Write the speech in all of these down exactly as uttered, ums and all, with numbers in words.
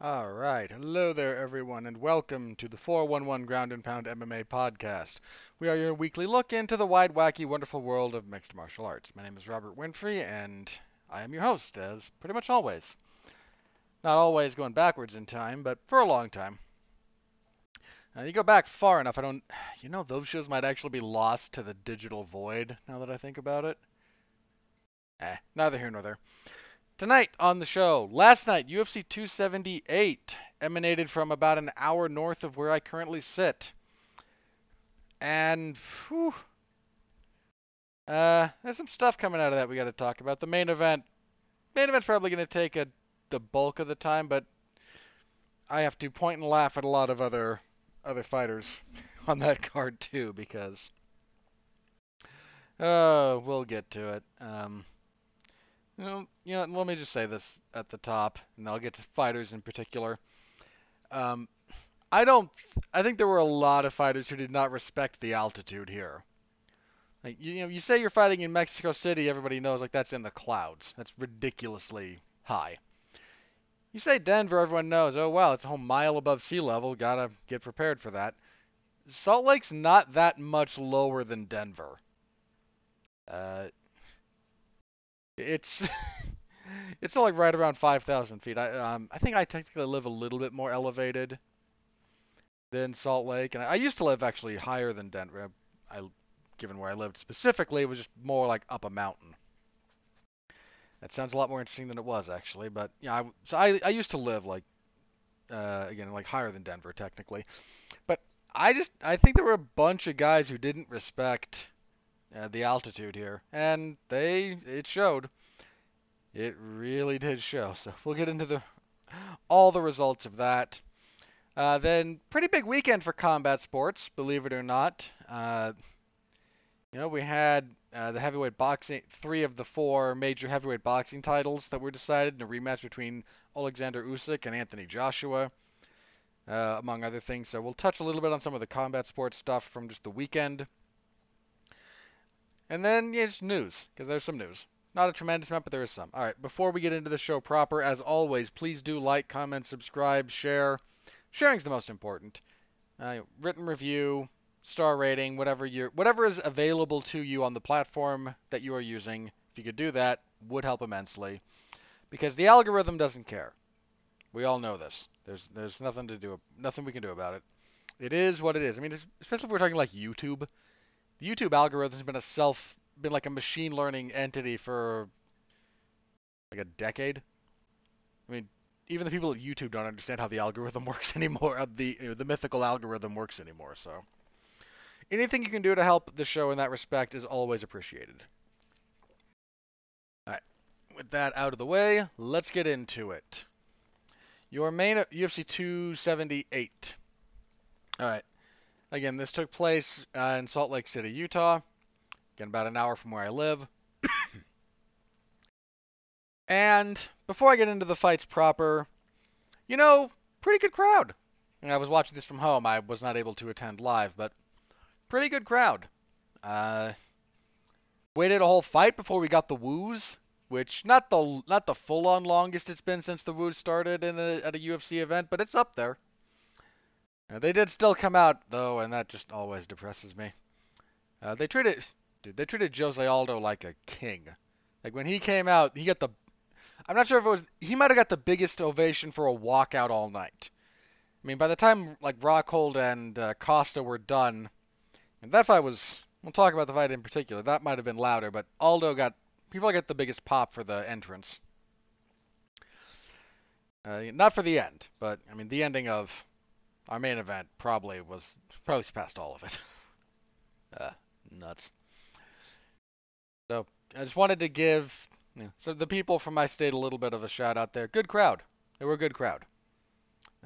All right. Hello there, everyone, and welcome to the four one one Ground and Pound M M A podcast. We are your weekly look into the wide, wacky, wonderful world of mixed martial arts. My name is Robert Winfrey, and I am your host, as pretty much always. Not always going backwards in time, but for a long time. Now, you go back far enough, I don't... You know, those shows might actually be lost to the digital void, now that I think about it. Eh, neither here nor there. Tonight on the show, last night, U F C two seventy-eight emanated from about an hour north of where I currently sit. And, whew, uh, there's some stuff coming out of that we got to talk about. The main event, main event's probably going to take a, the bulk of the time, but I have to point and laugh at a lot of other, other fighters on that card, too, because, uh, we'll get to it. Um... You know, you know, let me just say this at the top, and I'll get to fighters in particular. Um, I don't. I think there were a lot of fighters who did not respect the altitude here. Like you, you know, you say you're fighting in Mexico City, everybody knows like that's in the clouds. That's ridiculously high. You say Denver, everyone knows. Oh wow, it's a whole mile above sea level. Gotta get prepared for that. Salt Lake's not that much lower than Denver. Uh. It's it's like right around five thousand feet. I um I think I technically live a little bit more elevated than Salt Lake, and I, I used to live actually higher than Denver. I, given where I lived specifically, it was just more like up a mountain. That sounds a lot more interesting than it was actually, but yeah, I, so I I used to live like uh again like higher than Denver technically, but I just I think there were a bunch of guys who didn't respect Uh, the altitude here, and they it showed. It really did show. So we'll get into the all the results of that. Uh, then pretty big weekend for combat sports, believe it or not. Uh, you know, we had uh, the heavyweight boxing, three of the four major heavyweight boxing titles that were decided in a rematch between Oleksandr Usyk and Anthony Joshua, uh, among other things. So we'll touch a little bit on some of the combat sports stuff from just the weekend. And then, yeah, just news, because there's some news. Not a tremendous amount, but there is some. All right, before we get into the show proper, as always, please do like, comment, subscribe, share. Sharing's the most important. Uh, written review, star rating, whatever you whatever is available to you on the platform that you are using, if you could do that, would help immensely. Because the algorithm doesn't care. We all know this. There's there's nothing to do nothing we can do about it. It is what it is. I mean, especially if we're talking like YouTube. The YouTube algorithm's been a self, been like a machine learning entity for like a decade. I mean, even the people at YouTube don't understand how the algorithm works anymore, the you know, the mythical algorithm works anymore. So, anything you can do to help the show in that respect is always appreciated. All right, with that out of the way, let's get into it. Your main U F C two seventy-eight. All right. Again, this took place uh, in Salt Lake City, Utah. Again, about an hour from where I live. And before I get into the fights proper, you know, pretty good crowd. And I was watching this from home. I was not able to attend live, but pretty good crowd. Uh, waited a whole fight before we got the woos, which not the not the full-on longest it's been since the woos started in a, at a U F C event, but it's up there. Uh, they did still come out, though, and that just always depresses me. Uh, they treated... Dude, they treated Jose Aldo like a king. Like, when he came out, he got the... I'm not sure if it was... He might have got the biggest ovation for a walkout all night. I mean, by the time, like, Rockhold and uh, Costa were done... And that fight was... We'll talk about the fight in particular. That might have been louder, but Aldo got... People got the biggest pop for the entrance. Uh, not for the end, but, I mean, the ending of... Our main event probably was probably surpassed all of it. uh, nuts. So I just wanted to give you know, so the people from my state a little bit of a shout out there. Good crowd. They were a good crowd.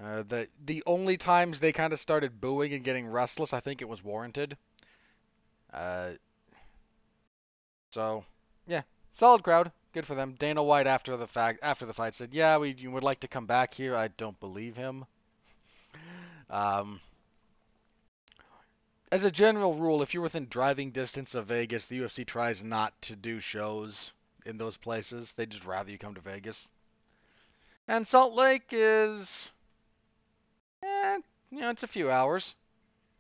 Uh, the the only times they kind of started booing and getting restless, I think it was warranted. Uh, so yeah, solid crowd. Good for them. Dana White after the fact after the fight said, "Yeah, we you would like to come back here." I don't believe him. Um, as a general rule, if you're within driving distance of Vegas, the U F C tries not to do shows in those places. They'd just rather you come to Vegas. And Salt Lake is, eh, you know, it's a few hours.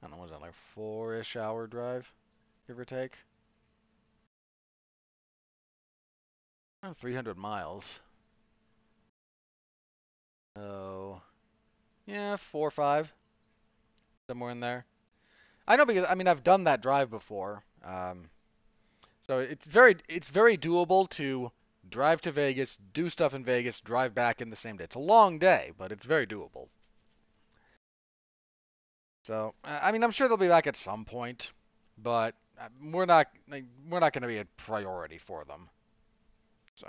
I don't know, was that like four-ish hour drive, give or take? Around three hundred miles. So, yeah, four or five, somewhere in there. I know because, I mean, I've done that drive before. Um, so it's very, it's very doable to drive to Vegas, do stuff in Vegas, drive back in the same day. It's a long day, but it's very doable. So, I mean, I'm sure they'll be back at some point, but we're not, like, we're not going to be a priority for them. So,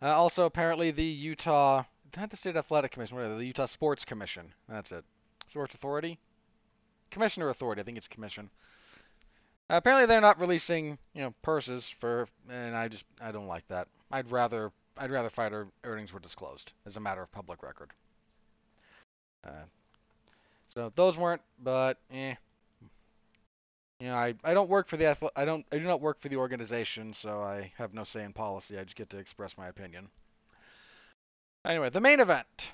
uh, also apparently the Utah, not the State Athletic Commission, whatever, the Utah Sports Commission. That's it. Sports Authority. Commissioner Authority, I think it's commission. Uh, apparently they're not releasing, you know, purses for, and I just, I don't like that. I'd rather, I'd rather fighter earnings were disclosed as a matter of public record. Uh, so those weren't, but eh. You know, I, I don't work for the, I don't, I do not work for the organization, so I have no say in policy. I just get to express my opinion. Anyway, the main event.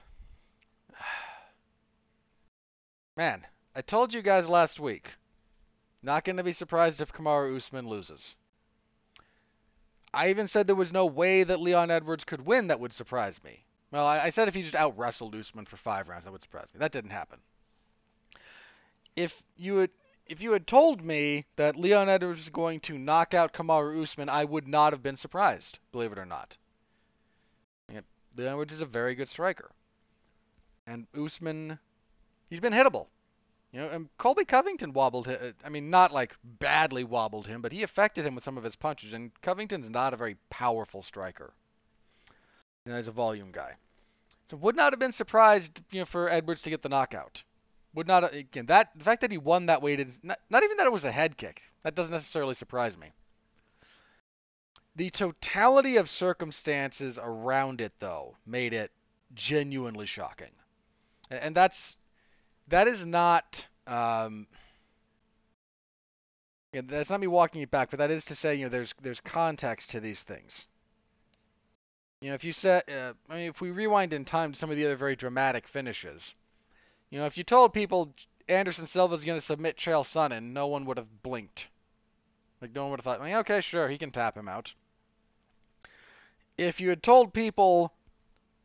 Man, I told you guys last week, not going to be surprised if Kamaru Usman loses. I even said there was no way that Leon Edwards could win that would surprise me. Well, I, I said if he just out-wrestled Usman for five rounds, that would surprise me. That didn't happen. If you would... If you had told me that Leon Edwards was going to knock out Kamaru Usman, I would not have been surprised, believe it or not. And Leon Edwards is a very good striker. And Usman, he's been hittable. You know, and Colby Covington wobbled him. I mean, not like badly wobbled him, but he affected him with some of his punches. And Covington's not a very powerful striker. You know, he's a volume guy. So would not have been surprised, you know, for Edwards to get the knockout. Would not, again, that, the fact that he won that way, didn't, not, not even that it was a head kick, that doesn't necessarily surprise me. The totality of circumstances around it, though, made it genuinely shocking. And, and that's, that is not, um, and that's not me walking it back, but that is to say, you know, there's, there's context to these things. You know, if you set, uh, I mean, if we rewind in time to some of the other very dramatic finishes, you know, if you told people Anderson Silva's going to submit Chael Sonnen, no one would have blinked. Like, no one would have thought, like, okay, sure, he can tap him out. If you had told people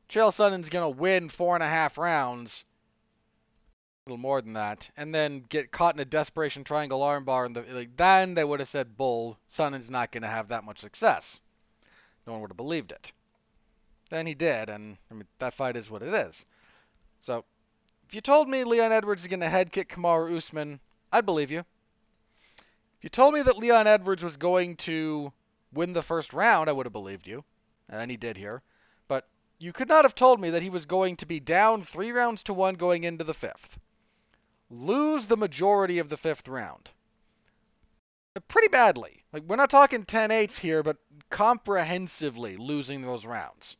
Chael Sonnen's going to win four and a half rounds, a little more than that, and then get caught in a desperation triangle armbar, and the, like, then they would have said, bull, Sonnen's not going to have that much success. No one would have believed it. Then he did, and I mean, that fight is what it is. So... If you told me Leon Edwards is going to head kick Kamaru Usman, I'd believe you. If you told me that Leon Edwards was going to win the first round, I would have believed you. And he did here. But you could not have told me that he was going to be down three rounds to one going into the fifth. Lose the majority of the fifth round. Pretty badly. Like, we're not talking ten eights here, but comprehensively losing those rounds.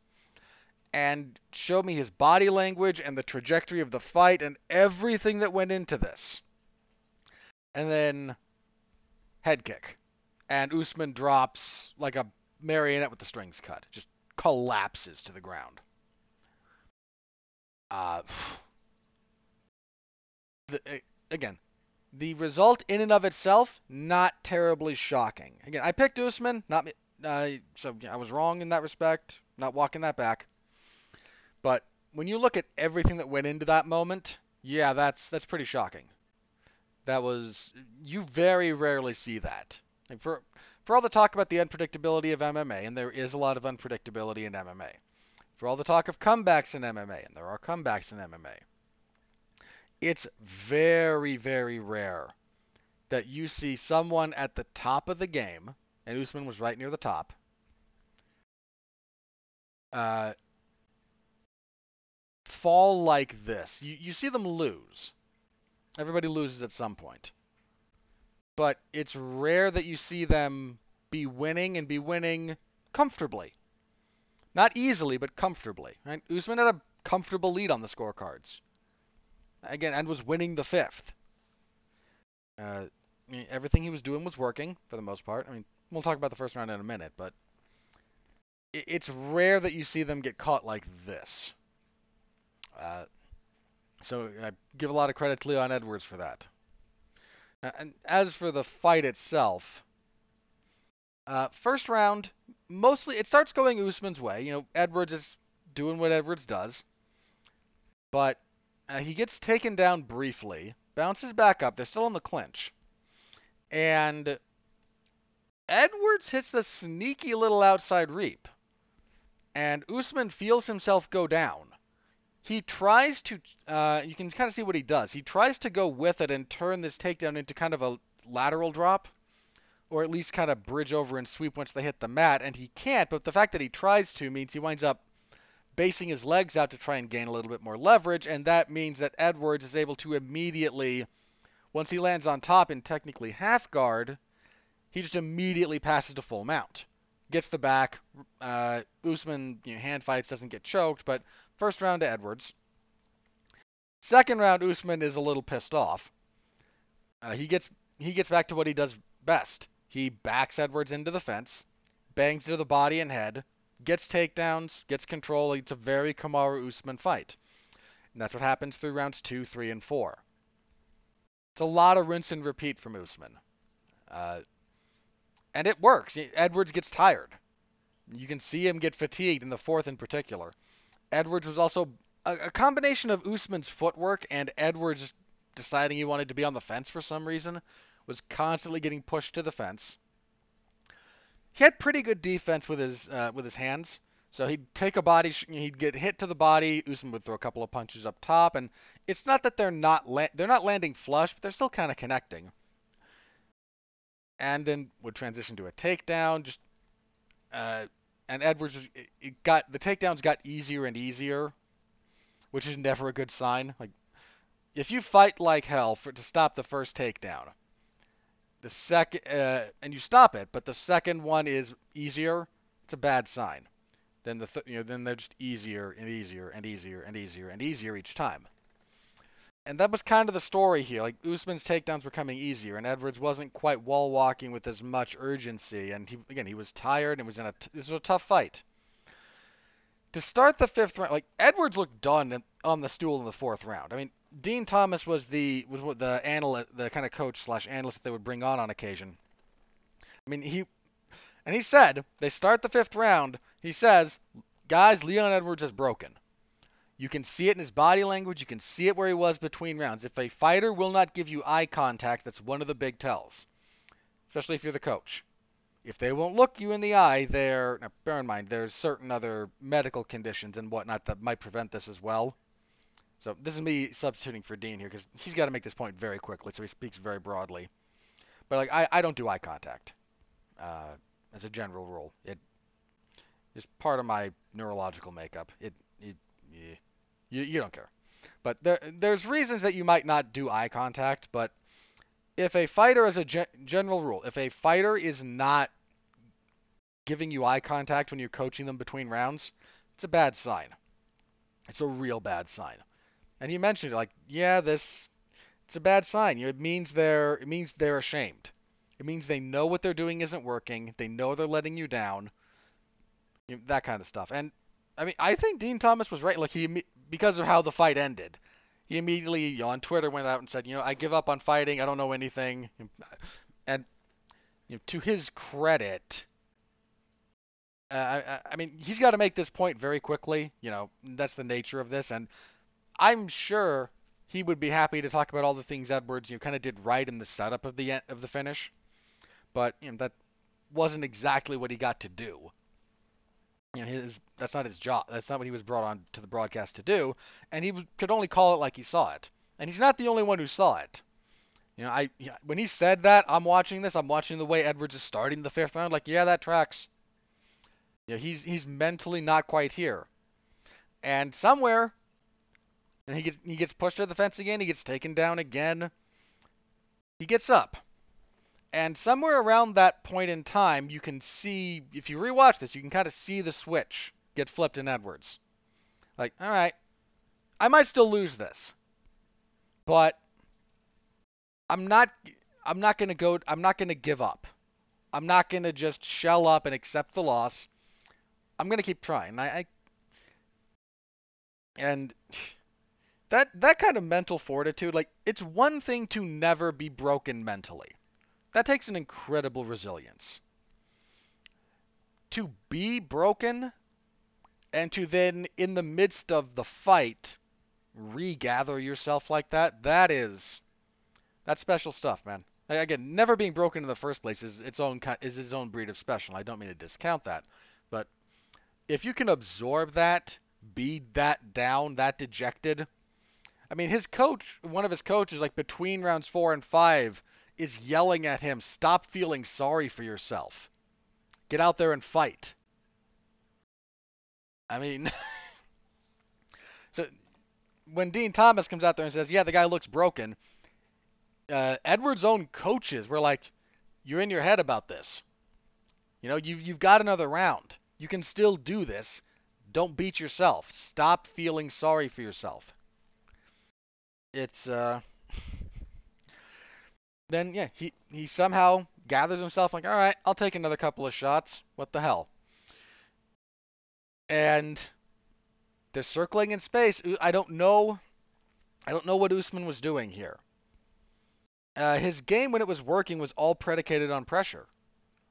And show me his body language and the trajectory of the fight and everything that went into this. And then head kick. And Usman drops like a marionette with the strings cut. Just collapses to the ground. Uh, the, again, the result in and of itself, not terribly shocking. Again, I picked Usman. Not uh, so I was wrong in that respect. Not walking that back. But when you look at everything that went into that moment, yeah, that's that's pretty shocking. That was, you very rarely see that. And for for all the talk about the unpredictability of M M A, and there is a lot of unpredictability in M M A. For all the talk of comebacks in M M A, and there are comebacks in M M A. It's very, very rare that you see someone at the top of the game, and Usman was right near the top, uh... fall like this. You, you see them lose. Everybody loses at some point. But it's rare that you see them be winning and be winning comfortably. Not easily, but comfortably. Right? Usman had a comfortable lead on the scorecards. Again, and was winning the fifth. Uh, everything he was doing was working, for the most part. I mean, we'll talk about the first round in a minute, but it's rare that you see them get caught like this. Uh, so I give a lot of credit to Leon Edwards for that. Now, and as for the fight itself, uh, first round, mostly it starts going Usman's way. You know, Edwards is doing what Edwards does. But uh, he gets taken down briefly, bounces back up. They're still in the clinch. And Edwards hits the sneaky little outside reap. And Usman feels himself go down. He tries to, uh, you can kind of see what he does. He tries to go with it and turn this takedown into kind of a lateral drop, or at least kind of bridge over and sweep once they hit the mat, and he can't, but the fact that he tries to means he winds up basing his legs out to try and gain a little bit more leverage, and that means that Edwards is able to immediately, once he lands on top in technically half guard, he just immediately passes to full mount. Gets the back. Uh, Usman, you know, hand fights, doesn't get choked, but first round to Edwards. Second round, Usman is a little pissed off. Uh, he gets he gets back to what he does best. He backs Edwards into the fence, bangs to the body and head, gets takedowns, gets control. It's a very Kamaru Usman fight. And that's what happens through rounds two, three, and four. It's a lot of rinse and repeat from Usman. Uh... And it works. Edwards gets tired. You can see him get fatigued in the fourth in particular. Edwards was also a, a combination of Usman's footwork and Edwards deciding he wanted to be on the fence for some reason, was constantly getting pushed to the fence. He had pretty good defense with his uh, with his hands. So he'd take a body, sh- he'd get hit to the body. Usman would throw a couple of punches up top, and it's not that they're not la- they're not landing flush, but they're still kind of connecting. And then would transition to a takedown. Just uh, and Edwards it, it got the takedowns got easier and easier, which is never a good sign. Like if you fight like hell for to stop the first takedown, the second uh, and you stop it, but the second one is easier. It's a bad sign. Then the th- you know then they're just easier and easier and easier and easier and easier each time. And that was kind of the story here. Like, Usman's takedowns were coming easier, and Edwards wasn't quite wall walking with as much urgency. And he, again, he was tired and was in a t- this was a tough fight. To start the fifth round, like Edwards looked done on the stool in the fourth round. I mean, Dean Thomas was the was the analyst, the kind of coach slash analyst that they would bring on on occasion. I mean, he and he said they start the fifth round. He says, "Guys, Leon Edwards is broken." You can see it in his body language. You can see it where he was between rounds. If a fighter will not give you eye contact, that's one of the big tells, especially if you're the coach. If they won't look you in the eye, they're... Now, bear in mind, there's certain other medical conditions and whatnot that might prevent this as well. So this is me substituting for Dean here because he's got to make this point very quickly, so he speaks very broadly. But like, I, I don't do eye contact uh, as a general rule. It is part of my neurological makeup. It, it yeah. You, you don't care. But there, there's reasons that you might not do eye contact, but if a fighter, as a gen- general rule, if a fighter is not giving you eye contact when you're coaching them between rounds, it's a bad sign. It's a real bad sign. And he mentioned it, like, yeah, this, it's a bad sign. It means they're, it means they're ashamed. It means they know what they're doing isn't working. They know they're letting you down. You know, that kind of stuff. And, I mean, I think Dean Thomas was right. Like, he... because of how the fight ended, he immediately, you know, on Twitter went out and said, you know, I give up on fighting. I don't know anything. And you know, to his credit, uh, I, I mean, he's got to make this point very quickly. You know, that's the nature of this. And I'm sure he would be happy to talk about all the things Edwards, you know, kind of did right in the setup of the of the finish. But you know, that wasn't exactly what he got to do. You know, his, that's not his job. That's not what he was brought on to the broadcast to do. And he could only call it like he saw it. And he's not the only one who saw it. You know, I when he said that, I'm watching this. I'm watching the way Edwards is starting the fifth round. Like, yeah, that tracks. You know, he's he's mentally not quite here. And somewhere, and he gets he gets pushed to the fence again. He gets taken down again. He gets up. And somewhere around that point in time, you can see, if you rewatch this, you can kind of see the switch get flipped in Edwards. Like, all right, I might still lose this, but I'm not, I'm not gonna go, I'm not gonna give up. I'm not gonna just shell up and accept the loss. I'm gonna keep trying. I, I and that that kind of mental fortitude, like, it's one thing to never be broken mentally. That takes an incredible resilience. To be broken and to then, in the midst of the fight, regather yourself like that, that is, that's special stuff, man. Again, never being broken in the first place is its own is its own breed of special. I don't mean to discount that, but if you can absorb that, be that down, that dejected. I mean, his coach, one of his coaches, like between rounds four and five, is yelling at him, "Stop feeling sorry for yourself. Get out there and fight." I mean, so when Dean Thomas comes out there and says, "Yeah, the guy looks broken," Uh, Edwards' own coaches were like, "You're in your head about this. You know, you've, you've got another round. You can still do this. Don't beat yourself. Stop feeling sorry for yourself." It's, uh... then, yeah, he, he somehow gathers himself like, all right, I'll take another couple of shots. What the hell? And they're circling in space. I don't know. I don't know what Usman was doing here. Uh, his game, when it was working, was all predicated on pressure.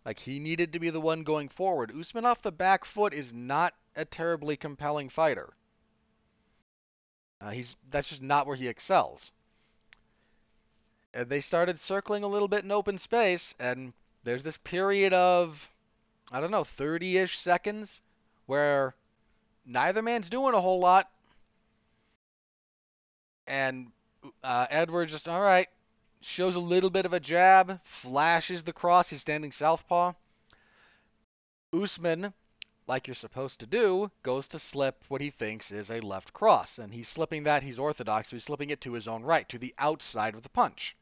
Like, he needed to be the one going forward. Usman off the back foot is not a terribly compelling fighter. Uh, he's that's just not where he excels. And they started circling a little bit in open space, and there's this period of, I don't know, thirty-ish seconds where neither man's doing a whole lot. And uh, Edwards just, all right, shows a little bit of a jab, flashes the cross. He's standing southpaw. Usman, like you're supposed to do, goes to slip what he thinks is a left cross. And he's slipping that. He's orthodox, so he's slipping it to his own right, to the outside of the punch.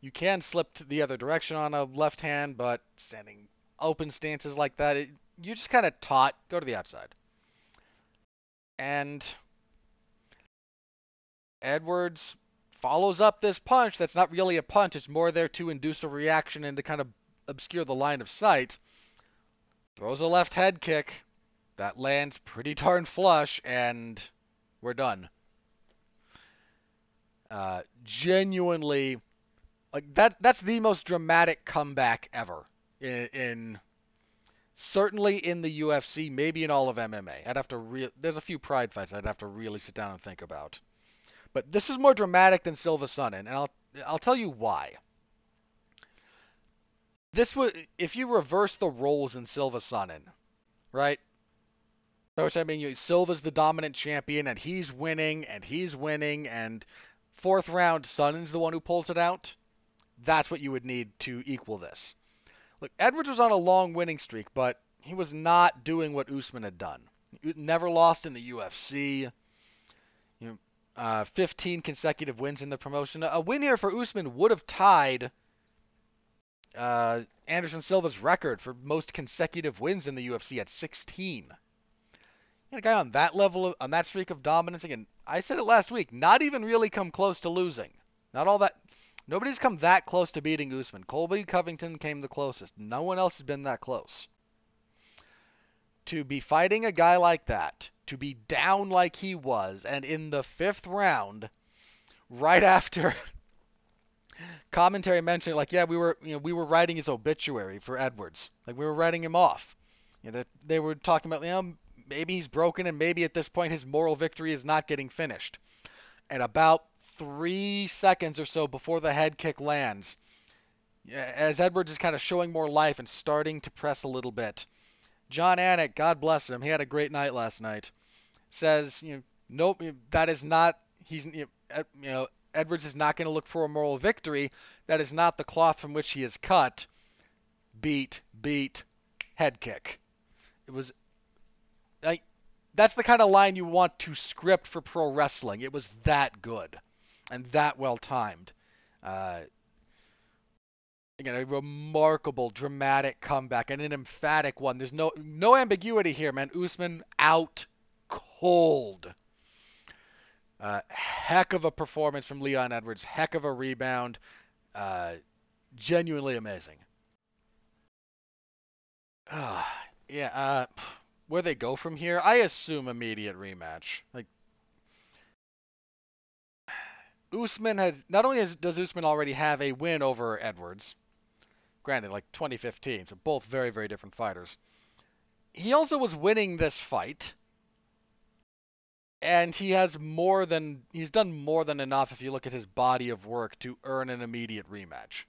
You can slip to the other direction on a left hand, but standing open stances like that, it, you're just kind of taught, go to the outside. And Edwards follows up this punch that's not really a punch. It's more there to induce a reaction and to kind of obscure the line of sight. Throws a left head kick. That lands pretty darn flush, and we're done. Uh, genuinely, like that that's the most dramatic comeback ever. In, in certainly in the U F C, maybe in all of M M A. I'd have to re- There's a few pride fights I'd have to really sit down and think about. But this is more dramatic than Silva Sonnen, and I'll I'll tell you why. This was, if you reverse the roles in Silva Sonnen, right? By which I mean, you, Silva's the dominant champion, and he's winning, and he's winning, and fourth round, Sonnen's the one who pulls it out. That's what you would need to equal this. Look, Edwards was on a long winning streak, but he was not doing what Usman had done. Never lost in the U F C. You know, Uh, fifteen consecutive wins in the promotion. A win here for Usman would have tied uh, Anderson Silva's record for most consecutive wins in the U F C at sixteen. And a guy on that level, of, on that streak of dominance, again, I said it last week, not even really come close to losing. Not all that. Nobody's come that close to beating Usman. Colby Covington came the closest. No one else has been that close. To be fighting a guy like that, to be down like he was, and in the fifth round, right after commentary mentioned, like, yeah, we were, you know, we were writing his obituary for Edwards, like we were writing him off. You know, they, they were talking about, you know, maybe he's broken, and maybe at this point his moral victory is not getting finished. And about three seconds or so before the head kick lands, as Edwards is kind of showing more life and starting to press a little bit, John Anik, God bless him, he had a great night last night, says, you know, nope, that is not, he's, you know, Edwards is not going to look for a moral victory. That is not the cloth from which he is cut. Beat, beat, head kick. It was, like, that's the kind of line you want to script for pro wrestling. It was that good and that well timed. Uh, Again, a remarkable, dramatic comeback and an emphatic one. There's no no ambiguity here, man. Usman out cold. Uh, heck of a performance from Leon Edwards. Heck of a rebound. Uh, genuinely amazing. Uh, yeah, uh, where they go from here, I assume immediate rematch. Like, Usman has, not only has, does Usman already have a win over Edwards, granted, like twenty fifteen, so both very, very different fighters. He also was winning this fight, and he has more than, he's done more than enough if you look at his body of work to earn an immediate rematch.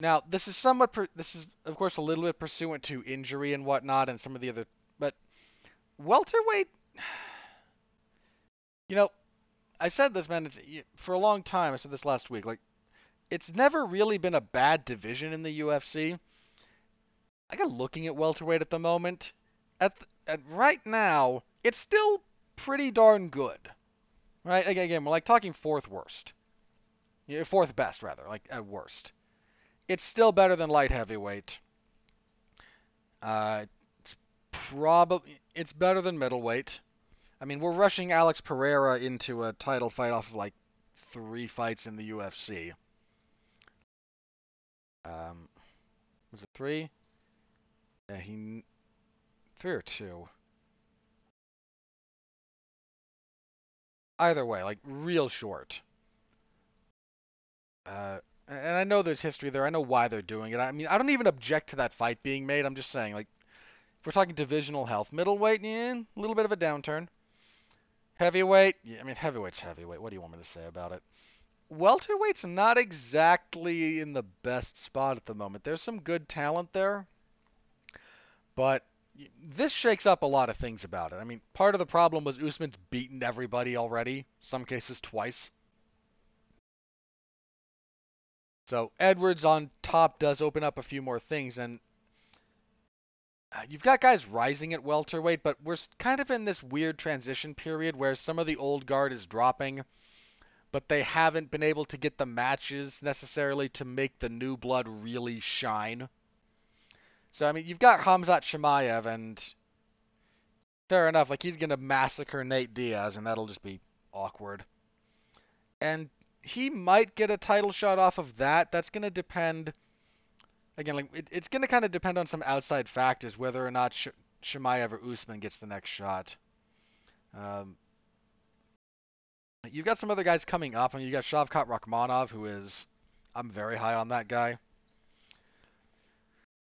Now, this is somewhat, per, this is, of course, a little bit pursuant to injury and whatnot and some of the other, but welterweight, you know, I said this, man, it's, for a long time, I said this last week, like, it's never really been a bad division in the U F C. I got looking at welterweight at the moment. At, the, at right now, it's still pretty darn good, right? Again, we're like talking fourth worst, yeah, fourth best rather, like at worst. It's still better than light heavyweight. Uh, it's probably it's better than middleweight. I mean, we're rushing Alex Pereira into a title fight off of like three fights in the U F C. Um, was it three? Yeah, he three or two. Either way, like real short. Uh. And I know there's history there. I know why they're doing it. I mean, I don't even object to that fight being made. I'm just saying, like, if we're talking divisional health, middleweight, yeah, a little bit of a downturn. Heavyweight, yeah, I mean, heavyweight's heavyweight. What do you want me to say about it? Welterweight's not exactly in the best spot at the moment. There's some good talent there, but this shakes up a lot of things about it. I mean, part of the problem was Usman's beaten everybody already, some cases twice. So Edwards on top does open up a few more things, and you've got guys rising at welterweight, but we're kind of in this weird transition period where some of the old guard is dropping, but they haven't been able to get the matches necessarily to make the new blood really shine. So, I mean, you've got Khamzat Chimaev, and fair enough, like, he's going to massacre Nate Diaz, and that'll just be awkward. And he might get a title shot off of that. That's going to depend, again, like it, it's going to kind of depend on some outside factors, whether or not Sh- Chimaev or Usman gets the next shot. Um, you've got some other guys coming up. I mean, you got Shavkat Rakhmonov, who is, I'm very high on that guy.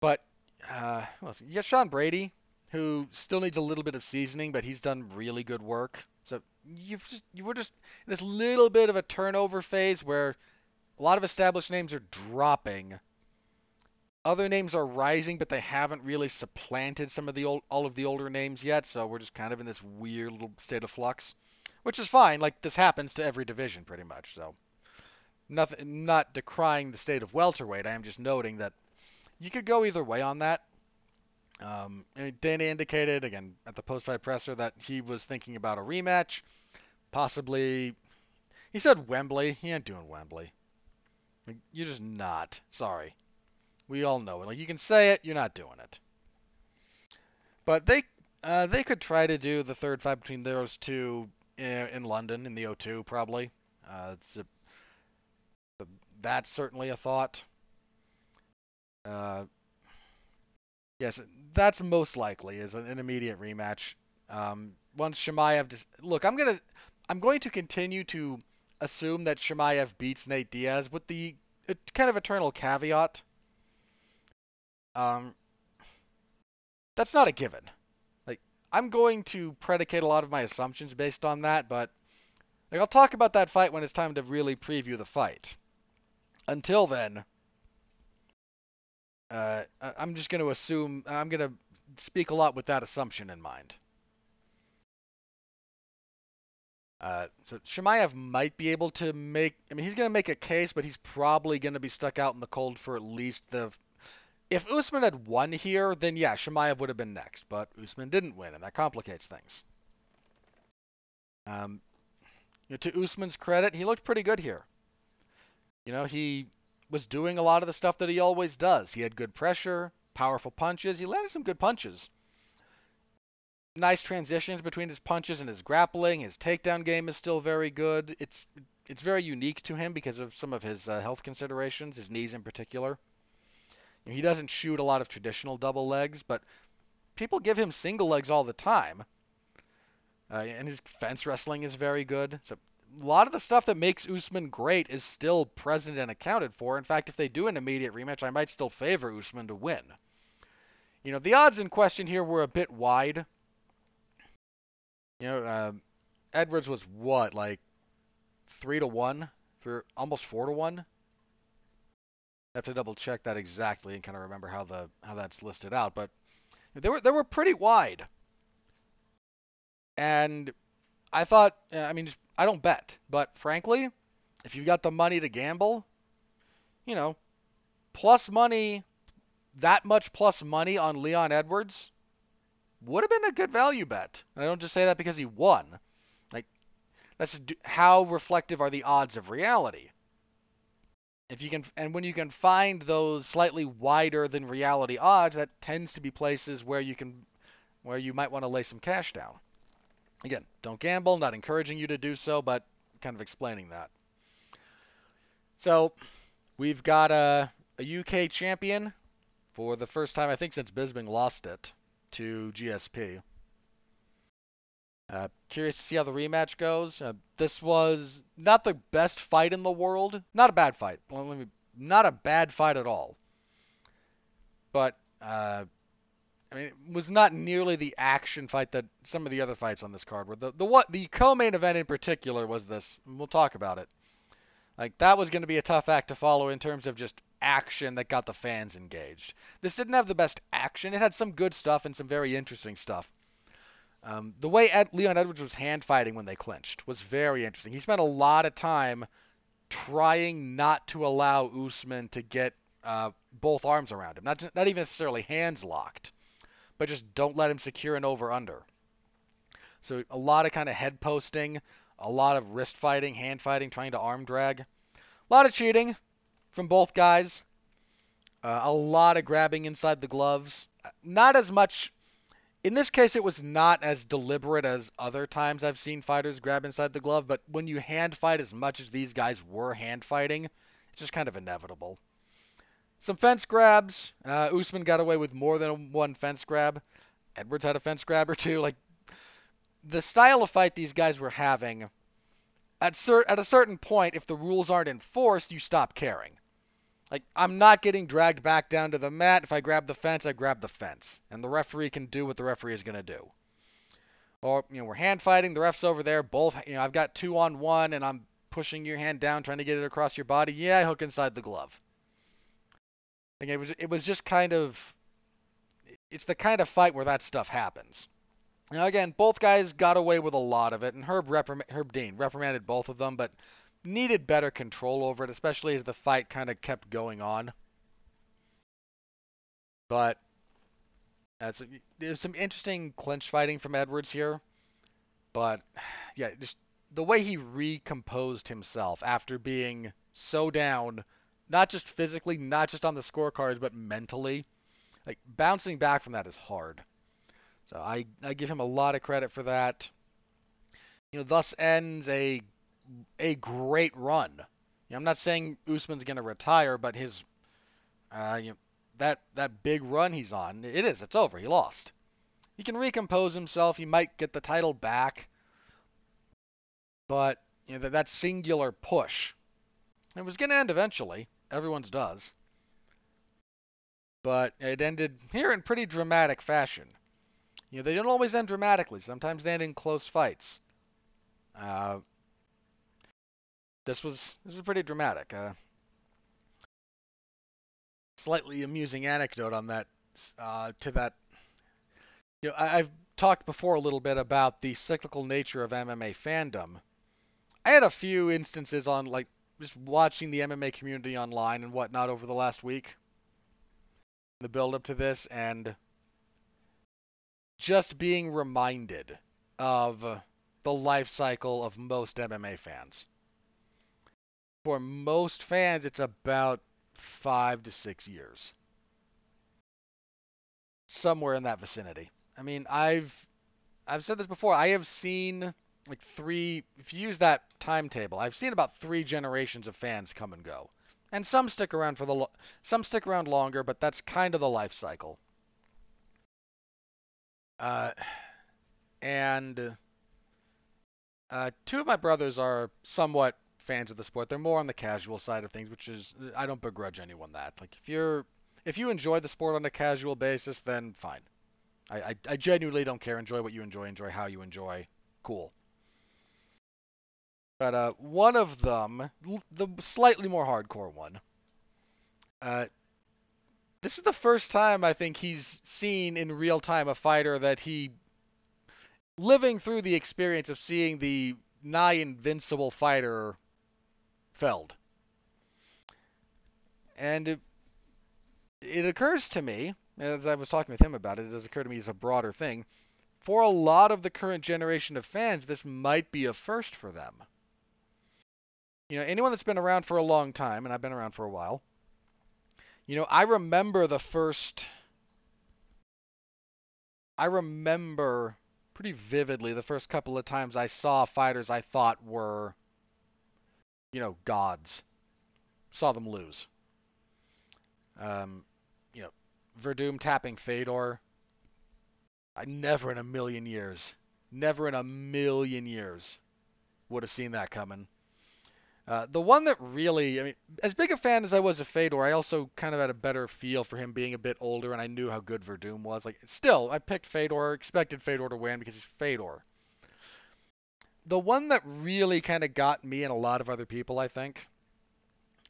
But uh, you got Sean Brady, who still needs a little bit of seasoning, but he's done really good work. So you've just, you were just in this little bit of a turnover phase where a lot of established names are dropping. Other names are rising, but they haven't really supplanted some of the old, all of the older names yet. So we're just kind of in this weird little state of flux, which is fine. Like, this happens to every division pretty much. So nothing, not decrying the state of welterweight. I am just noting that you could go either way on that. Um, Dana indicated, again, at the post-fight presser that he was thinking about a rematch. Possibly, he said Wembley. He ain't doing Wembley. Like, you're just not. Sorry. We all know it. Like, you can say it, you're not doing it. But they uh, they could try to do the third fight between those two in, in London, in the O two, probably. Uh, it's a, that's certainly a thought. Uh... Yes, that's most likely is an immediate rematch. Um, once Chimaev, dis- look, I'm gonna, I'm going to continue to assume that Chimaev beats Nate Diaz with the uh, kind of eternal caveat. Um, that's not a given. Like, I'm going to predicate a lot of my assumptions based on that, but like, I'll talk about that fight when it's time to really preview the fight. Until then. Uh, I'm just going to assume, I'm going to speak a lot with that assumption in mind. Uh, so Chimaev might be able to make, I mean, he's going to make a case, but he's probably going to be stuck out in the cold for at least the, if Usman had won here, then yeah, Chimaev would have been next, but Usman didn't win, and that complicates things. Um, you know, to Usman's credit, he looked pretty good here. You know, he was doing a lot of the stuff that he always does. He had good pressure, powerful punches. He landed some good punches. Nice transitions between his punches and his grappling. His takedown game is still very good. It's it's very unique to him because of some of his uh, health considerations, his knees in particular. You know, he doesn't shoot a lot of traditional double legs, but people give him single legs all the time. Uh, and his fence wrestling is very good. So a lot of the stuff that makes Usman great is still present and accounted for. In fact, if they do an immediate rematch, I might still favor Usman to win. You know, the odds in question here were a bit wide. You know, uh, Edwards was what, like three to one, for almost four to one. I have to double check that exactly and kind of remember how the how that's listed out, but they were they were pretty wide. And I thought, I mean, I don't bet, but frankly, if you've got the money to gamble, you know, plus money, that much plus money on Leon Edwards would have been a good value bet. And I don't just say that because he won. Like, that's how reflective are the odds of reality. If you can, and when you can find those slightly wider than reality odds, that tends to be places where you can, where you might want to lay some cash down. Again, don't gamble, not encouraging you to do so, but kind of explaining that. So we've got a, a U K champion for the first time, I think, since Bisping lost it to G S P. Uh, curious to see how the rematch goes. Uh, this was not the best fight in the world. Not a bad fight. Well, let me, not a bad fight at all. But... Uh, I mean, it was not nearly the action fight that some of the other fights on this card were. The the what the co-main event in particular was this. And we'll talk about it. Like, that was going to be a tough act to follow in terms of just action that got the fans engaged. This didn't have the best action. It had some good stuff and some very interesting stuff. Um, the way Ed, Leon Edwards was hand fighting when they clinched was very interesting. He spent a lot of time trying not to allow Usman to get uh, both arms around him. Not not even necessarily hands locked, but just don't let him secure an over-under. So a lot of kind of head posting, a lot of wrist fighting, hand fighting, trying to arm drag. A lot of cheating from both guys. Uh, a lot of grabbing inside the gloves. Not as much... In this case, it was not as deliberate as other times I've seen fighters grab inside the glove, but when you hand fight as much as these guys were hand fighting, it's just kind of inevitable. Some fence grabs. Uh, Usman got away with more than one fence grab. Edwards had a fence grab or two. Like, the style of fight these guys were having, at cer- at a certain point, if the rules aren't enforced, you stop caring. Like, I'm not getting dragged back down to the mat. If I grab the fence, I grab the fence. And the referee can do what the referee is going to do. Or, you know, we're hand fighting. The ref's over there. Both, you know, I've got two on one, and I'm pushing your hand down, trying to get it across your body. Yeah, I hook inside the glove. Like, it was, it was just kind of, it's the kind of fight where that stuff happens. Now, again, both guys got away with a lot of it, and Herb, reprim- Herb Dean reprimanded both of them, but needed better control over it, especially as the fight kind of kept going on. But that's, there's some interesting clinch fighting from Edwards here, but yeah, just the way he recomposed himself after being so down. Not just physically, not just on the scorecards, but mentally. Like, bouncing back from that is hard. So I, I give him a lot of credit for that. You know, thus ends a a great run. You know, I'm not saying Usman's going to retire, but his uh, you know, that that big run he's on, it is, it's over. He lost. He can recompose himself. He might get the title back. But you know, that, that singular push, it was going to end eventually. Everyone's does. But it ended here in pretty dramatic fashion. You know, they don't always end dramatically. Sometimes they end in close fights. Uh, this was this was pretty dramatic. Uh, slightly amusing anecdote on that. Uh, to that, you know, I, I've talked before a little bit about the cyclical nature of M M A fandom. I had a few instances on, like, just watching the M M A community online and whatnot over the last week, the build-up to this, and just being reminded of the life cycle of most M M A fans. For most fans, it's about five to six years. Somewhere in that vicinity. I mean, I've I've said this before. I have seen... Like three, if you use that timetable, I've seen about three generations of fans come and go. And some stick around for the lo- some stick around longer, but that's kind of the life cycle. Uh, and uh, two of my brothers are somewhat fans of the sport. They're more on the casual side of things, which is, I don't begrudge anyone that. Like, if you're if you enjoy the sport on a casual basis, then fine. I I, I genuinely don't care. Enjoy what you enjoy. Enjoy how you enjoy. Cool. But uh, one of them, the slightly more hardcore one, uh, this is the first time I think he's seen in real time a fighter that he, living through the experience of seeing the nigh invincible fighter felled. And it, it occurs to me, as I was talking with him about it, it does occur to me as a broader thing, for a lot of the current generation of fans, this might be a first for them. You know, anyone that's been around for a long time, and I've been around for a while, you know, I remember the first, I remember pretty vividly the first couple of times I saw fighters I thought were, you know, gods. Saw them lose. Um, you know, Verdum tapping Fedor. I never in a million years, never in a million years would have seen that coming. Uh, the one that really, I mean, as big a fan as I was of Fedor, I also kind of had a better feel for him being a bit older, and I knew how good Verdum was. Like, still, I picked Fedor, expected Fedor to win because he's Fedor. The one that really kind of got me and a lot of other people, I think,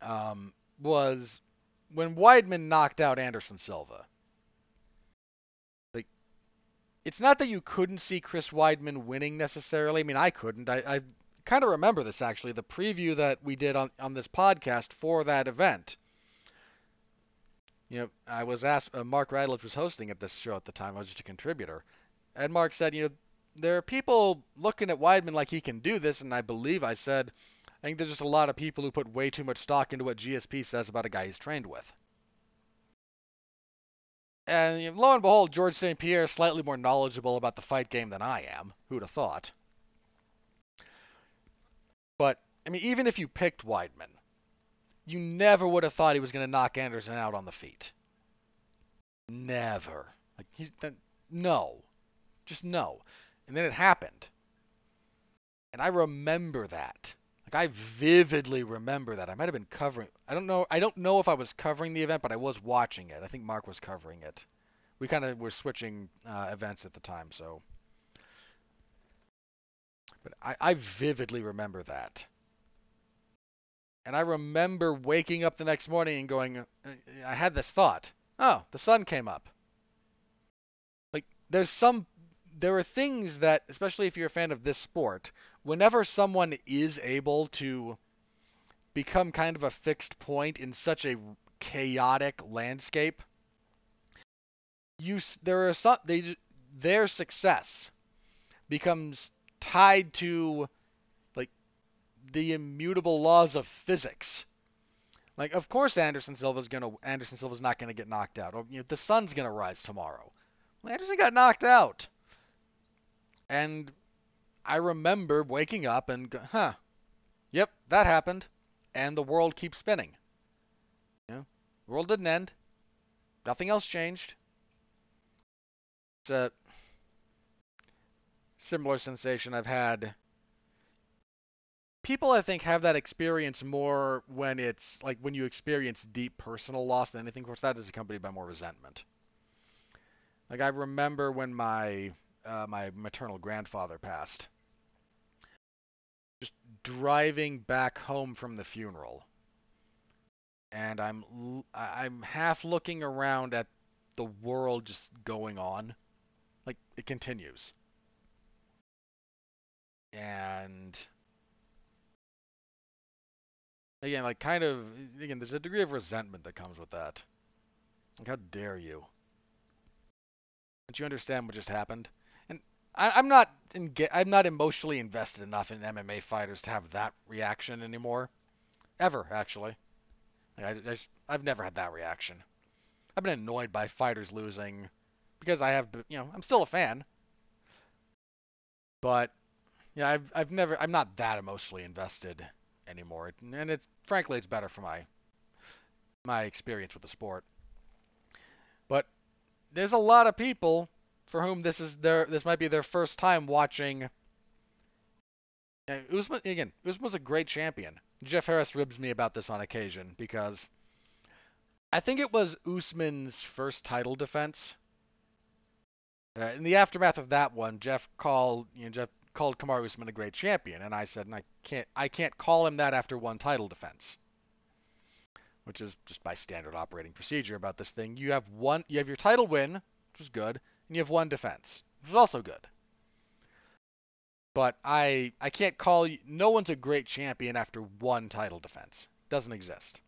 um, was when Weidman knocked out Anderson Silva. Like, it's not that you couldn't see Chris Weidman winning necessarily. I mean, I couldn't. I. I kind of remember this, actually, the preview that we did on, on this podcast for that event. You know, I was asked, uh, Mark Radlich was hosting at this show at the time, I was just a contributor, and Mark said, you know, there are people looking at Weidman like he can do this, and I believe I said, I think there's just a lot of people who put way too much stock into what G S P says about a guy he's trained with. And you know, lo and behold, George Saint Pierre is slightly more knowledgeable about the fight game than I am, who'd have thought. But, I mean, even if you picked Weidman, you never would have thought he was going to knock Anderson out on the feet. Never. Like, he's, that, no. Just no. And then it happened. And I remember that. Like, I vividly remember that. I might have been covering... I don't know I don't know if I was covering the event, but I was watching it. I think Mark was covering it. We kind of were switching uh, events at the time, so... But I, I vividly remember that. And I remember waking up the next morning and going, I had this thought. Oh, the sun came up. Like, there's some, there are things that, especially if you're a fan of this sport, whenever someone is able to become kind of a fixed point in such a chaotic landscape, you, there are some, they, their success becomes tied to, like, the immutable laws of physics. Like, of course Anderson Silva's gonna Anderson Silva's not gonna get knocked out. Or, you know, the sun's gonna rise tomorrow. Well, Anderson got knocked out. And I remember waking up and go, huh, yep, that happened, and the world keeps spinning. You know, the world didn't end. Nothing else changed. It's a similar sensation I've had. People, I think, have that experience more when it's like when you experience deep personal loss than anything. Of course, that is accompanied by more resentment. Like, I remember when my uh, my maternal grandfather passed, just driving back home from the funeral, and I'm l- I'm half looking around at the world just going on, like it continues. And again, like kind of, again, there's a degree of resentment that comes with that. Like, how dare you? Don't you understand what just happened? And I, I'm not, in, I'm not emotionally invested enough in M M A fighters to have that reaction anymore, ever actually. Like, I, I, I've never had that reaction. I've been annoyed by fighters losing because I have, you know, I'm still a fan, but. Yeah, I've I've never I'm not that emotionally invested anymore, and it's frankly it's better for my my experience with the sport. But there's a lot of people for whom this is their this might be their first time watching. And Usman, again, Usman's a great champion. Jeff Harris ribs me about this on occasion because I think it was Usman's first title defense. Uh, in the aftermath of that one, Jeff called you know, Jeff called Kamaru Usman a great champion, and I said, and I can't I can't call him that after one title defense, which is just my standard operating procedure about this thing. You have one, you have your title win, which was good, and you have one defense, which was also good. But I I can't call you, no one's a great champion after one title defense. Doesn't exist.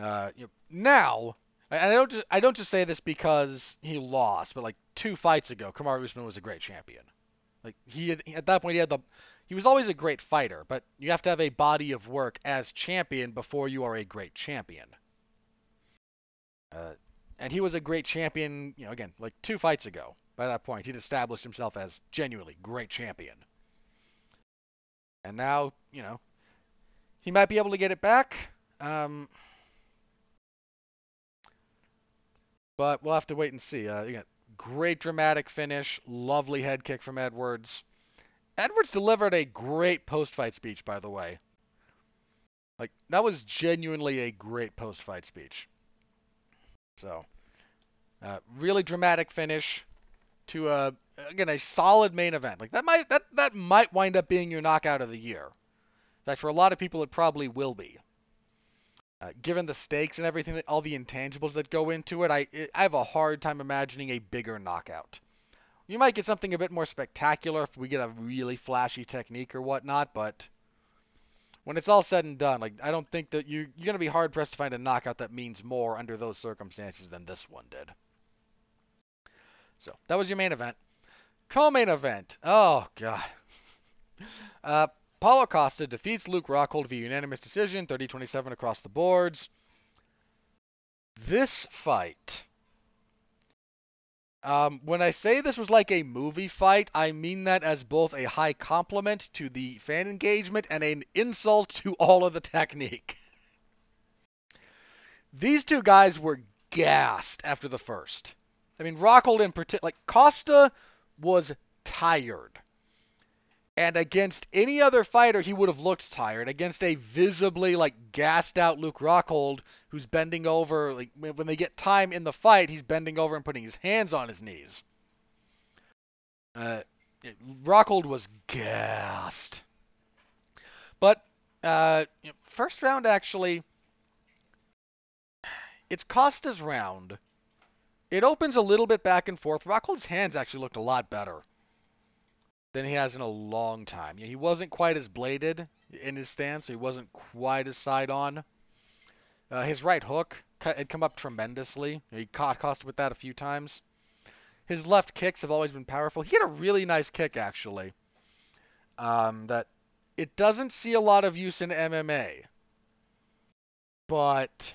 Uh, you know, now, and I don't just, I don't just say this because he lost, but like two fights ago, Kamaru Usman was a great champion. Like he at that point he had the he was always a great fighter, but you have to have a body of work as champion before you are a great champion. Uh, and he was a great champion, you know, again, like two fights ago. By that point, he'd established himself as genuinely great champion. And now, you know, he might be able to get it back. Um, but we'll have to wait and see. Uh, again, great dramatic finish. Lovely head kick from Edwards. Edwards delivered a great post-fight speech, by the way. Like, that was genuinely a great post-fight speech. So, uh, really dramatic finish. To a, again, a solid main event. Like that might that that might wind up being your knockout of the year. In fact, for a lot of people, it probably will be. Uh, given the stakes and everything, that, all the intangibles that go into it, I it, I have a hard time imagining a bigger knockout. You might get something a bit more spectacular if we get a really flashy technique or whatnot, but when it's all said and done, like I don't think that you you're gonna be hard pressed to find a knockout that means more under those circumstances than this one did. So, that was your main event. Co-main event. Oh, God. Uh, Paulo Costa defeats Luke Rockhold via unanimous decision, thirty twenty-seven across the boards. This fight. Um, when I say this was like a movie fight, I mean that as both a high compliment to the fan engagement and an insult to all of the technique. These two guys were gassed after the first. I mean, Rockhold in particular, like, Costa was tired. And against any other fighter, he would have looked tired. Against a visibly, like, gassed-out Luke Rockhold, who's bending over, like, when they get time in the fight, he's bending over and putting his hands on his knees. Uh, Rockhold was gassed. But, uh, you know, first round, actually, it's Costa's round. It opens a little bit back and forth. Rockhold's hands actually looked a lot better than he has in a long time. He wasn't quite as bladed in his stance. So he wasn't quite as side on. Uh, his right hook had come up tremendously. He caught Costa with that a few times. His left kicks have always been powerful. He had a really nice kick, actually, um, that it doesn't see a lot of use in M M A. But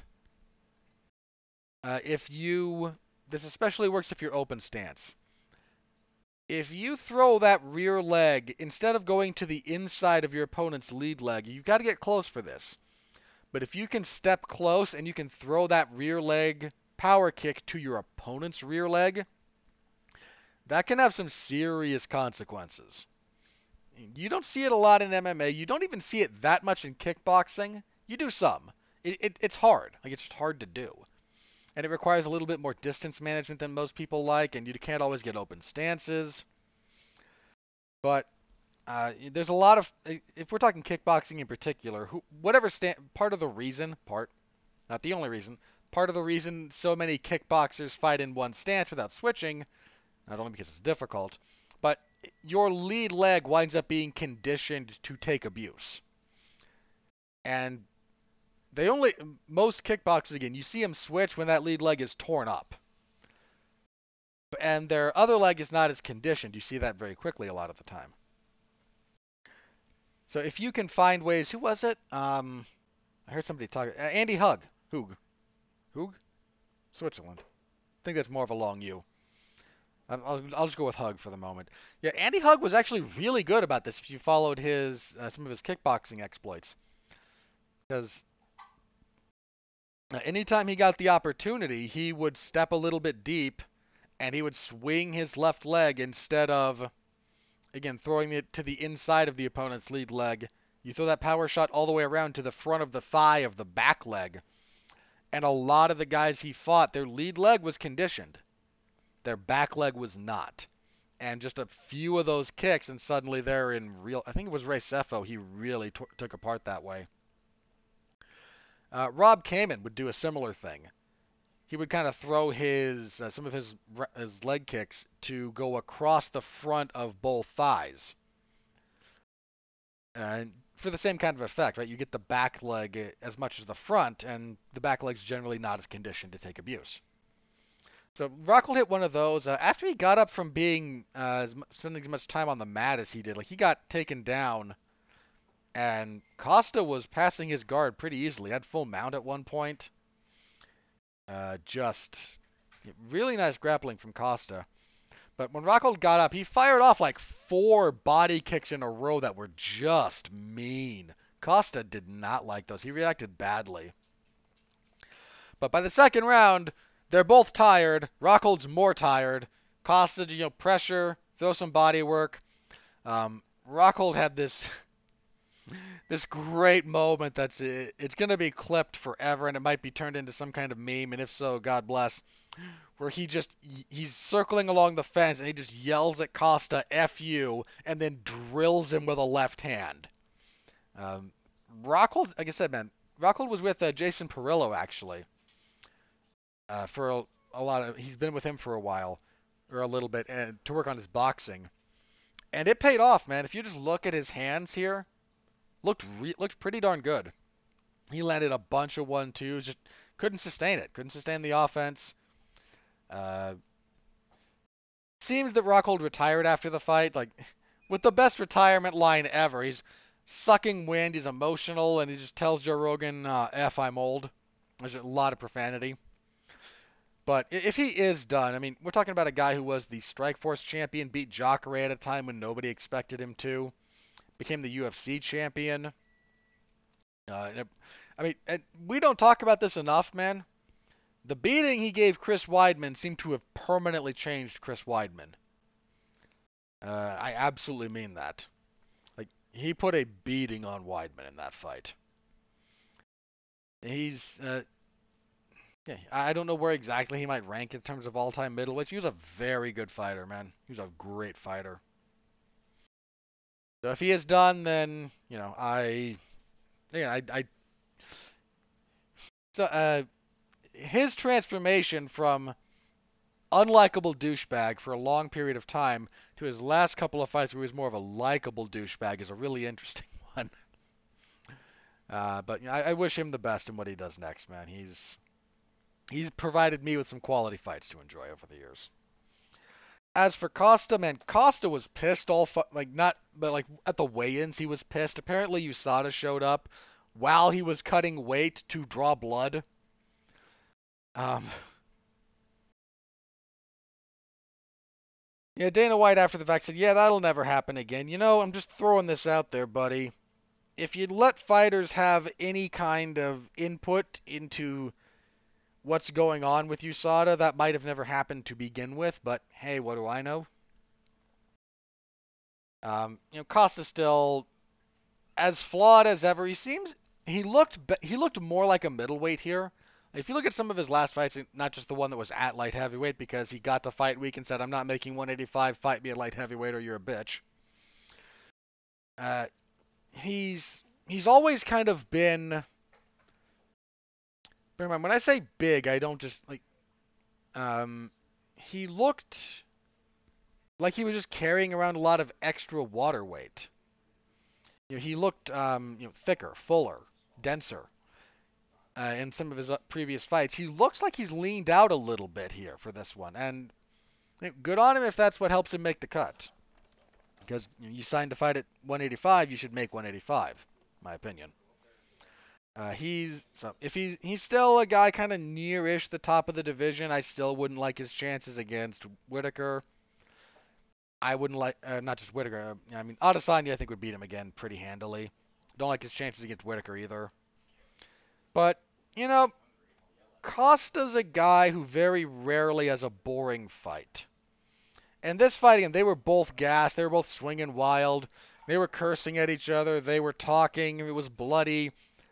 uh, if you... This especially works if you're open stance. If you throw that rear leg, instead of going to the inside of your opponent's lead leg, you've got to get close for this. But if you can step close and you can throw that rear leg power kick to your opponent's rear leg, that can have some serious consequences. You don't see it a lot in M M A. You don't even see it that much in kickboxing. You do some. It, it, it's hard. Like, it's just hard to do. And it requires a little bit more distance management than most people like, and you can't always get open stances. But uh, there's a lot of, if we're talking kickboxing in particular, who, whatever stand, part of the reason, part, not the only reason, part of the reason so many kickboxers fight in one stance without switching, not only because it's difficult, but your lead leg winds up being conditioned to take abuse. And They only, most kickboxers, again, you see them switch when that lead leg is torn up. And their other leg is not as conditioned. You see that very quickly a lot of the time. So if you can find ways, who was it? Um, I heard somebody talk, uh, Andy Hug, Hoog, Hoog, Switzerland. I think that's more of a long U. I'll, I'll just go with Hug for the moment. Yeah, Andy Hug was actually really good about this if you followed his, uh, some of his kickboxing exploits. Because anytime he got the opportunity, he would step a little bit deep and he would swing his left leg instead of, again, throwing it to the inside of the opponent's lead leg. You throw that power shot all the way around to the front of the thigh of the back leg. And a lot of the guys he fought, their lead leg was conditioned. Their back leg was not. And just a few of those kicks, and suddenly they're in real... I think it was Ray Sefo he really t- took apart that way. Uh, Rob Kaman would do a similar thing. He would kind of throw his uh, some of his his leg kicks to go across the front of both thighs. And for the same kind of effect, right? You get the back leg as much as the front, and the back leg's generally not as conditioned to take abuse. So Rockhold hit one of those. Uh, after he got up from being uh, as much, spending as much time on the mat as he did, like he got taken down, and Costa was passing his guard pretty easily. Had full mount at one point. Uh, just really nice grappling from Costa. But when Rockhold got up, he fired off like four body kicks in a row that were just mean. Costa did not like those. He reacted badly. But by the second round, they're both tired. Rockhold's more tired. Costa, you know, pressure, throw some body work. Um, Rockhold had this this great moment that's it, it's going to be clipped forever, and it might be turned into some kind of meme, and if so, God bless. Where he just, he's circling along the fence, and he just yells at Costa, F you, and then drills him with a left hand. Um, Rockhold, like I said, man, Rockhold was with uh, Jason Perillo, actually, uh, for a, a lot of, he's been with him for a while, or a little bit, and to work on his boxing. And it paid off, man. If you just look at his hands here, looked re- looked pretty darn good. He landed a bunch of one-twos, just couldn't sustain it, couldn't sustain the offense. Uh, seems that Rockhold retired after the fight, like with the best retirement line ever. He's sucking wind, he's emotional, and he just tells Joe Rogan, uh, F, I'm old. There's a lot of profanity. But if he is done, I mean, we're talking about a guy who was the Strikeforce champion, beat Jacare at a time when nobody expected him to, became the U F C champion. Uh, it, I mean, and we don't talk about this enough, man. The beating he gave Chris Weidman seemed to have permanently changed Chris Weidman. Uh, I absolutely mean that. Like, he put a beating on Weidman in that fight. He's, uh, yeah, I don't know where exactly he might rank in terms of all-time middleweights. He was a very good fighter, man. He was a great fighter. So if he is done, then, you know, I, yeah, I, I, so, uh, his transformation from unlikable douchebag for a long period of time to his last couple of fights where he was more of a likable douchebag is a really interesting one. Uh, but you know, I, I wish him the best in what he does next, man. He's he's provided me with some quality fights to enjoy over the years. As for Costa, man, Costa was pissed all fu- like not, but like at the weigh-ins he was pissed. Apparently U S A D A showed up while he was cutting weight to draw blood. Um, yeah, Dana White after the fact said, yeah, that'll never happen again. You know, I'm just throwing this out there, buddy. If you let fighters have any kind of input into what's going on with U S A D A, that might have never happened to begin with, but hey, what do I know? Um, you know, Costa's still as flawed as ever. He seems, he looked, be- he looked more like a middleweight here. If you look at some of his last fights, not just the one that was at light heavyweight, because he got to fight week and said, I'm not making one eighty-five, fight me at light heavyweight or you're a bitch. Uh, he's he's always kind of been... Bear in mind, when I say big, I don't just... like. Um, he looked like he was just carrying around a lot of extra water weight. You know, he looked um, you know, thicker, fuller, denser. Uh, in some of his previous fights, he looks like he's leaned out a little bit here for this one, and you know, good on him if that's what helps him make the cut. Because you know, you signed to fight at one eighty-five, you should make one eighty-five, my opinion. Uh, he's so if he's he's still a guy kind of near-ish the top of the division. I still wouldn't like his chances against Whitaker. I wouldn't like uh, not just Whitaker. I mean, Adesanya I think would beat him again pretty handily. Don't like his chances against Whitaker either. But you know, Costa's a guy who very rarely has a boring fight. And this fight, again, they were both gassed. They were both swinging wild. They were cursing at each other. They were talking. It was bloody.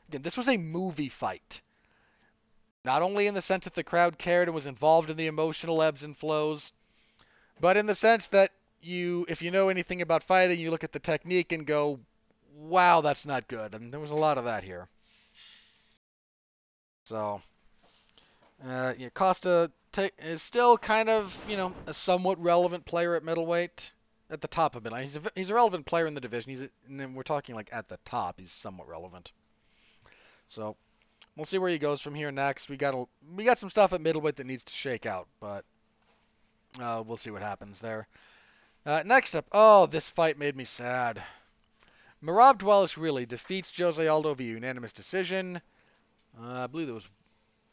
Again, this was a movie fight. Not only in the sense that the crowd cared and was involved in the emotional ebbs and flows, but in the sense that you, if you know anything about fighting, you look at the technique and go, wow, that's not good. And there was a lot of that here. So, uh, yeah, Costa t- is still kind of, you know, a somewhat relevant player at middleweight. At the top of middleweight. He's a, he's a relevant player in the division. He's a, and then we're talking, like, at the top. He's somewhat relevant. So, we'll see where he goes from here next. We got a, we got some stuff at middleweight that needs to shake out, but uh, we'll see what happens there. Uh, next up, oh, this fight made me sad. Merab Dvalishvili defeats Jose Aldo via unanimous decision. Uh, I believe there was,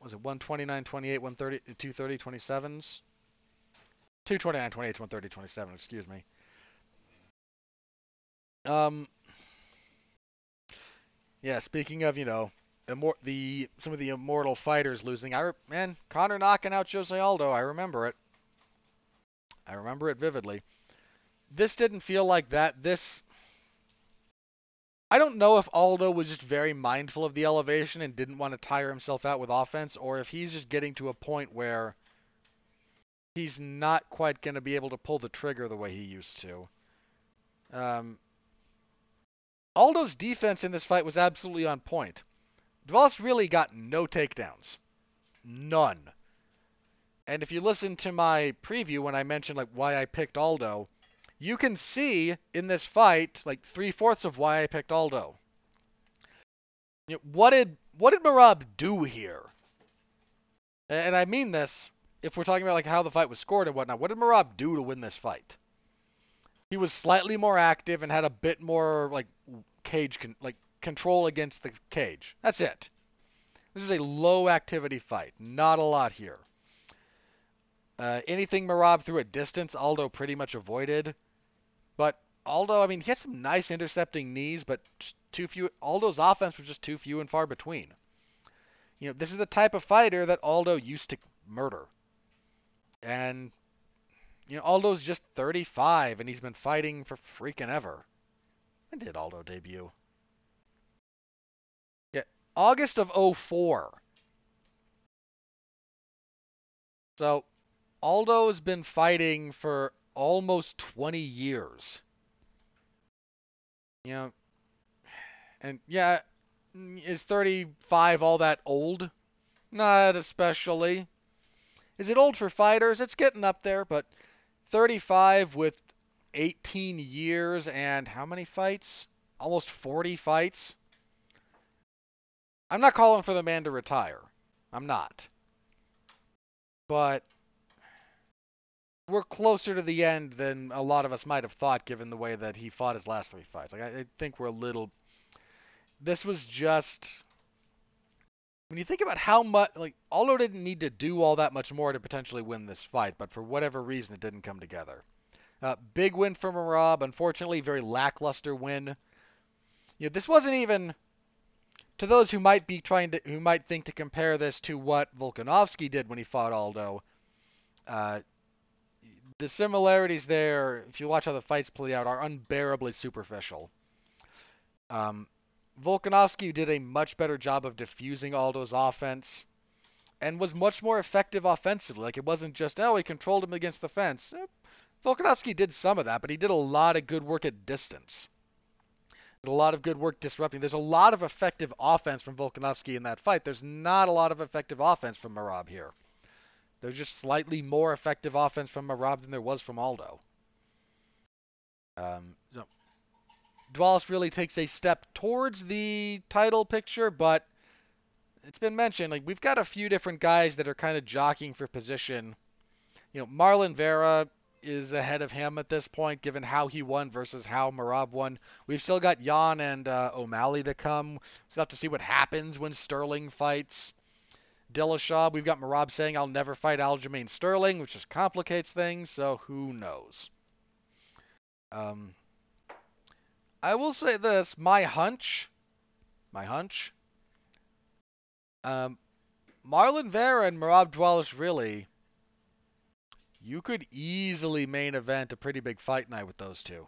was it one twenty-nine, twenty-eight, one thirty, two thirty, twenty-sevens? two twenty-nine, twenty-eight, one thirty, twenty-seven, excuse me. Um, yeah, speaking of, you know, immor- the some of the immortal fighters losing, I re- man, Conor knocking out Jose Aldo, I remember it. I remember it vividly. This didn't feel like that. This... I don't know if Aldo was just very mindful of the elevation and didn't want to tire himself out with offense, or if he's just getting to a point where he's not quite going to be able to pull the trigger the way he used to. Um, Aldo's defense in this fight was absolutely on point. Dvalishvili really got no takedowns. None. And if you listen to my preview when I mentioned like why I picked Aldo, you can see in this fight, like, three-fourths of why I picked Aldo. You know, what did what did Merab do here? And I mean this, if we're talking about, like, how the fight was scored and whatnot. What did Merab do to win this fight? He was slightly more active and had a bit more, like, cage con- like control against the cage. That's it. This is a low-activity fight. Not a lot here. Uh, anything Merab threw at distance, Aldo pretty much avoided. But Aldo, I mean, he had some nice intercepting knees, but too few. Aldo's offense was just too few and far between. You know, this is the type of fighter that Aldo used to murder. And, you know, Aldo's just thirty-five, and he's been fighting for freaking ever. When did Aldo debut? Yeah, August of oh four. So, Aldo's been fighting for almost twenty years. You know, and yeah, is thirty-five all that old? Not especially. Is it old for fighters? It's getting up there, but thirty-five with eighteen years and how many fights? Almost forty fights. I'm not calling for the man to retire. I'm not. But we're closer to the end than a lot of us might have thought, given the way that he fought his last three fights. Like, I, I think we're a little... This was just... When you think about how much... Like, Aldo didn't need to do all that much more to potentially win this fight, but for whatever reason, it didn't come together. Uh, big win for Merab. Unfortunately, very lackluster win. You know, this wasn't even... To those who might be trying to... Who might think to compare this to what Volkanovski did when he fought Aldo... Uh... The similarities there, if you watch how the fights play out, are unbearably superficial. Um, Volkanovski did a much better job of diffusing Aldo's offense and was much more effective offensively. Like, it wasn't just, oh, he controlled him against the fence. Eh, Volkanovski did some of that, but he did a lot of good work at distance. Did a lot of good work disrupting. There's a lot of effective offense from Volkanovski in that fight. There's not a lot of effective offense from Merab here. There's just slightly more effective offense from Merab than there was from Aldo. Um, so Dvalishvili really takes a step towards the title picture, but it's been mentioned, like, we've got a few different guys that are kind of jockeying for position. You know, Marlon Vera is ahead of him at this point, given how he won versus how Merab won. We've still got Jan and uh, O'Malley to come. We'll have to see what happens when Sterling fights Dillashaw. We've got Merab saying, I'll never fight Aljamain Sterling, which just complicates things, so who knows. Um, I will say this, my hunch, my hunch, um, Marlon Vera and Merab Dvalishvili, you could easily main event a pretty big fight night with those two.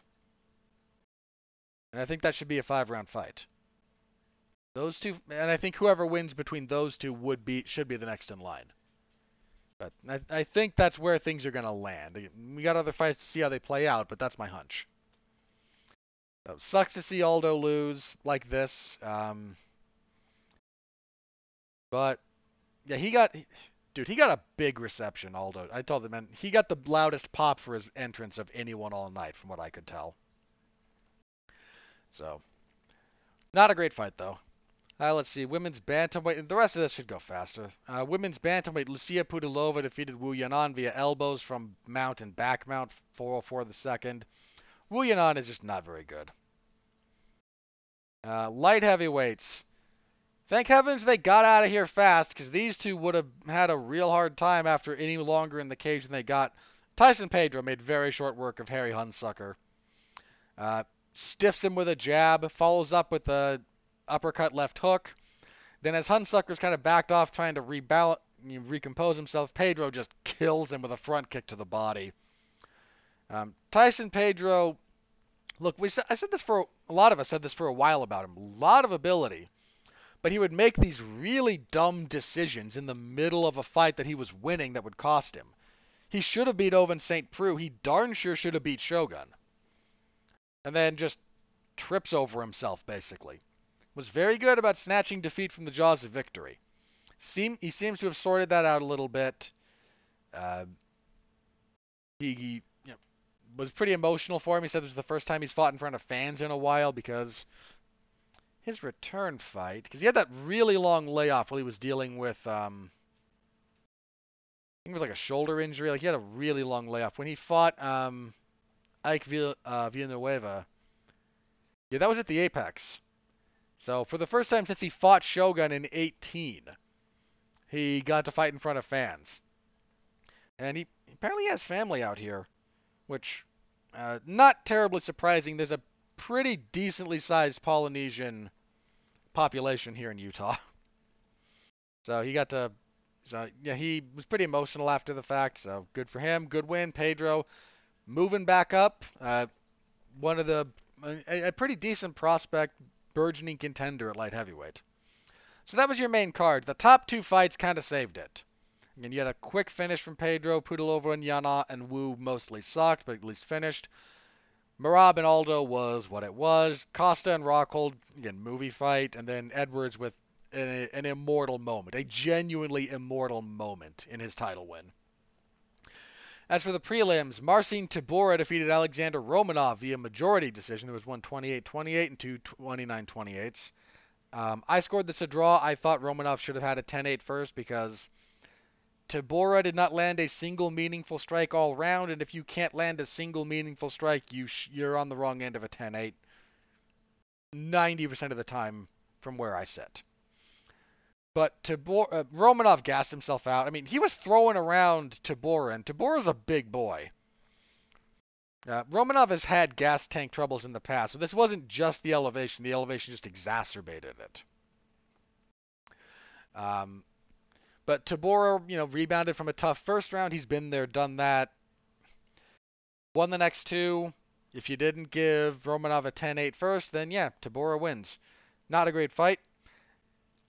And I think that should be a five-round fight. Those two, and I think whoever wins between those two would be should be the next in line. But I, I think that's where things are going to land. We got other fights to see how they play out, but that's my hunch. So, sucks to see Aldo lose like this. Um, but, yeah, he got... Dude, he got a big reception, Aldo. I told the man, he got the loudest pop for his entrance of anyone all night, from what I could tell. So, not a great fight, though. Uh, let's see, women's bantamweight. The rest of this should go faster. Uh, women's bantamweight, Lucia Pudilova defeated Wu Yanan via elbows from mount and back mount, four oh four the second. Wu Yanan is just not very good. Uh, light heavyweights. Thank heavens they got out of here fast, because these two would have had a real hard time after any longer in the cage than they got. Tyson Pedro made very short work of Harry Hunsucker. Uh, stiffs him with a jab, follows up with a uppercut left hook. Then as Hunsucker's kind of backed off trying to rebalance, recompose himself, Pedro just kills him with a front kick to the body. Um, Tyson Pedro, look, we I said this for, a lot of us said this for a while about him. A lot of ability. But he would make these really dumb decisions in the middle of a fight that he was winning that would cost him. He should have beat Ovin Saint Preux. He darn sure should have beat Shogun. And then just trips over himself, basically. Was very good about snatching defeat from the jaws of victory. Seem, he seems to have sorted that out a little bit. Uh, he he you know, was pretty emotional for him. He said this was the first time he's fought in front of fans in a while because... His return fight, because he had that really long layoff while he was dealing with, um, I think it was like a shoulder injury. Like, he had a really long layoff. When he fought um, Ike Vill- uh, Villanueva, yeah, that was at the Apex. So, for the first time since he fought Shogun in eighteen, he got to fight in front of fans. And he apparently has family out here, which, uh, not terribly surprising. There's a pretty decently sized Polynesian population here in Utah. So he got to, so yeah, he was pretty emotional after the fact. So good for him. Good win. Pedro moving back up. Uh, one of the, a, a pretty decent prospect, burgeoning contender at light heavyweight. So that was your main card. The top two fights kind of saved it. And you had a quick finish from Pedro. Pudilova and Yana and Wu mostly sucked, but at least finished. Merab and Aldo was what it was. Costa and Rockhold, again, movie fight. And then Edwards with an, an immortal moment. A genuinely immortal moment in his title win. As for the prelims, Marcin Tybura defeated Alexander Romanov via majority decision. There was one twenty-eight twenty-eight and two twenty-nine twenty-eights. Um, I scored this a draw. I thought Romanov should have had a ten eight first because... Tybura did not land a single meaningful strike all round, and if you can't land a single meaningful strike, you sh- you're on the wrong end of a ten eight ninety percent of the time from where I sit. But Tybura, uh, Romanov gassed himself out. I mean, he was throwing around Tybura, and Tybura's a big boy. Uh, Romanov has had gas tank troubles in the past, so this wasn't just the elevation. The elevation just exacerbated it. Um... But Tybura, you know, rebounded from a tough first round. He's been there, done that. Won the next two. If you didn't give Romanov a ten eight first, then yeah, Tybura wins. Not a great fight.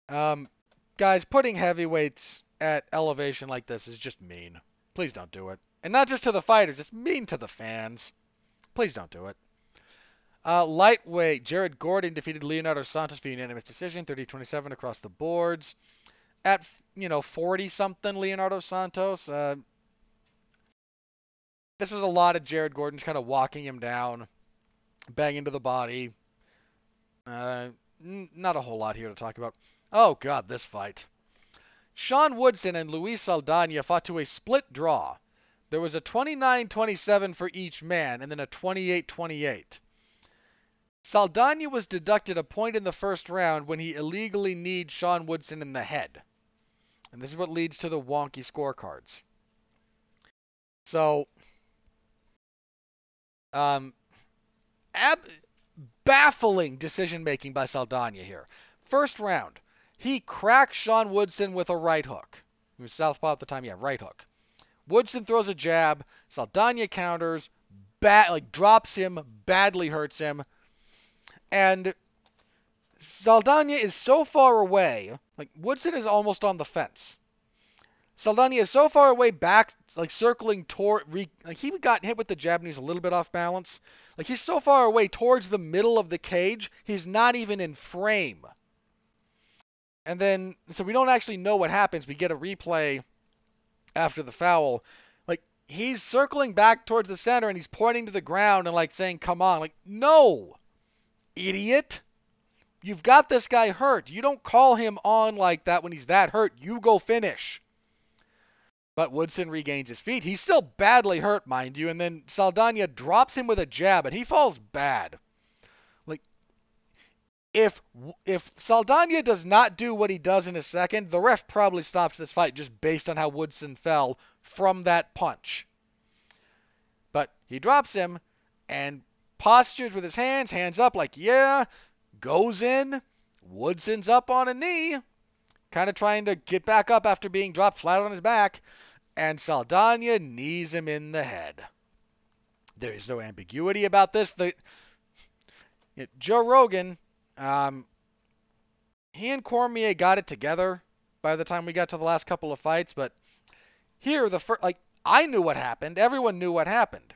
Um, guys, putting heavyweights at elevation like this is just mean. Please don't do it. And not just to the fighters, it's mean to the fans. Please don't do it. Uh, lightweight, Jared Gordon defeated Leonardo Santos via unanimous decision, thirty twenty-seven across the boards. At, you know, forty-something, Leonardo Santos. Uh, this was a lot of Jared Gordon just kind of walking him down, banging to the body. Uh, n- not a whole lot here to talk about. Oh, God, this fight. Sean Woodson and Luis Saldana fought to a split draw. There was a twenty-nine twenty-seven for each man, and then a twenty-eight twenty-eight. Saldana was deducted a point in the first round when he illegally kneed Sean Woodson in the head. And this is what leads to the wonky scorecards. So, um, ab- baffling decision-making by Saldana here. First round, He cracks Sean Woodson with a right hook. He was southpaw at the time. Yeah, right hook. Woodson throws a jab. Saldana counters. Bat, like drops him. Badly hurts him. And Saldana is so far away. Like, Woodson is almost on the fence. Saldana is so far away back, like, circling toward... Re, like, he got hit with the jab and he was a little bit off balance. Like, he's so far away towards the middle of the cage, he's not even in frame. And then... So we don't actually know what happens. We get a replay after the foul. Like, he's circling back towards the center and he's pointing to the ground and, like, saying, come on. Like, no! Idiot! You've got this guy hurt. You don't call him on like that when he's that hurt. You go finish. But Woodson regains his feet. He's still badly hurt, mind you. And then Saldana drops him with a jab, and he falls bad. Like, if if Saldana does not do what he does in a second, the ref probably stops this fight just based on how Woodson fell from that punch. But he drops him and postures with his hands, hands up like, yeah... Goes in, Woodson's up on a knee, kind of trying to get back up after being dropped flat on his back, and Saldana knees him in the head. There is no ambiguity about this. The, it, Joe Rogan, um, he and Cormier got it together by the time we got to the last couple of fights, but here, the fir- like I knew what happened. Everyone knew what happened.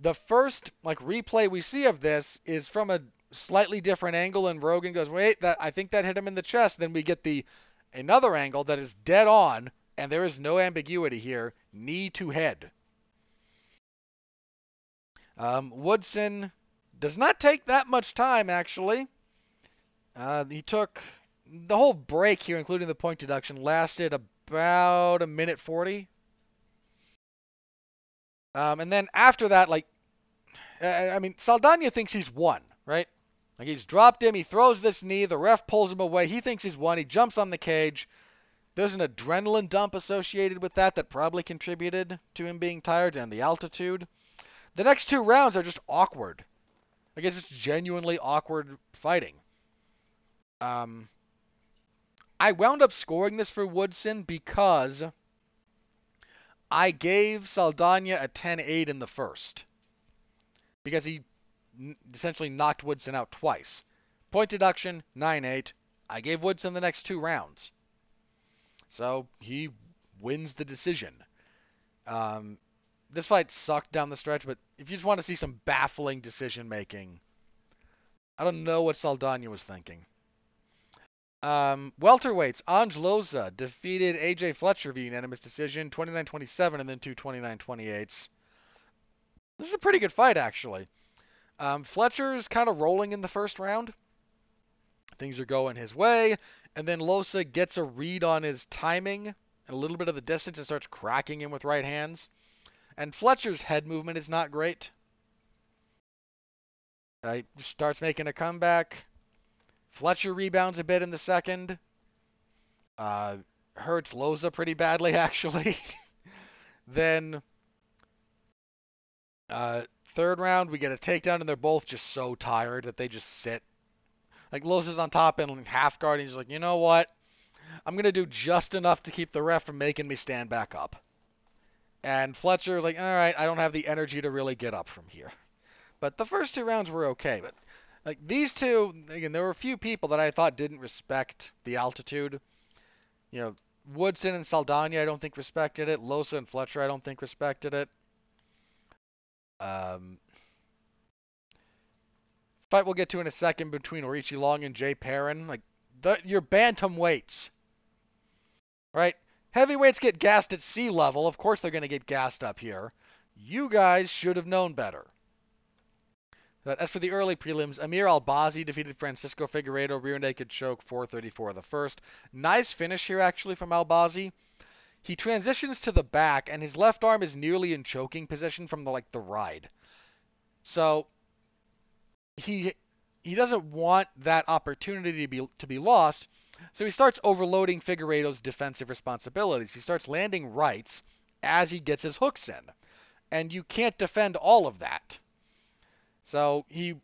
The first like replay we see of this is from a slightly different angle, and Rogan goes, wait, that I think that hit him in the chest. Then we get the another angle that is dead on, and there is no ambiguity here. Knee to head. Um, Woodson does not take that much time, actually. Uh, he took the whole break here, including the point deduction, lasted about a minute forty. Um, and then after that, like, I mean, Saldana thinks he's won, right? Like, he's dropped him, he throws this knee, the ref pulls him away, he thinks he's won, he jumps on the cage. There's an adrenaline dump associated with that that probably contributed to him being tired and the altitude. The next two rounds are just awkward. I guess it's genuinely awkward fighting. Um, I wound up scoring this for Woodson because I gave Saldana a ten eight in the first. Because he essentially knocked Woodson out twice. Point deduction, nine eight. I gave Woodson the next two rounds. So he wins the decision. Um, this fight sucked down the stretch, but if you just want to see some baffling decision-making, I don't know what Saldana was thinking. Um, welterweights, Ange Loza defeated A J. Fletcher via unanimous decision, twenty-nine twenty-seven, and then two twenty-nine twenty-eights. This is a pretty good fight, actually. Um, Fletcher's kind of rolling in the first round. Things are going his way. And then Loza gets a read on his timing and a little bit of the distance and starts cracking him with right hands. And Fletcher's head movement is not great. Uh, he starts making a comeback. Fletcher rebounds a bit in the second. Uh, hurts Loza pretty badly, actually. Then... Uh, third round, we get a takedown, and they're both just so tired that they just sit. Like, Loza's on top and half guard, and he's like, you know what? I'm going to do just enough to keep the ref from making me stand back up. And Fletcher's like, all right, I don't have the energy to really get up from here. But the first two rounds were okay. But, like, these two, again, there were a few people that I thought didn't respect the altitude. You know, Woodson and Saldana, I don't think respected it. Loza and Fletcher, I don't think respected it. Um, fight we'll get to in a second between Orichi Long and Jay Perrin. Like, the, your bantam weights. Right? Heavyweights get gassed at sea level. Of course they're going to get gassed up here. You guys should have known better. But as for the early prelims, Amir Albazi defeated Francisco Figueiredo, rear naked choke, four thirty-four the first. Nice finish here, actually, from Albazi. He transitions to the back, and his left arm is nearly in choking position from, the, like, the ride. So, he he doesn't want that opportunity to be to be lost, so he starts overloading Figueiredo's defensive responsibilities. He starts landing rights as he gets his hooks in, and you can't defend all of that. So, he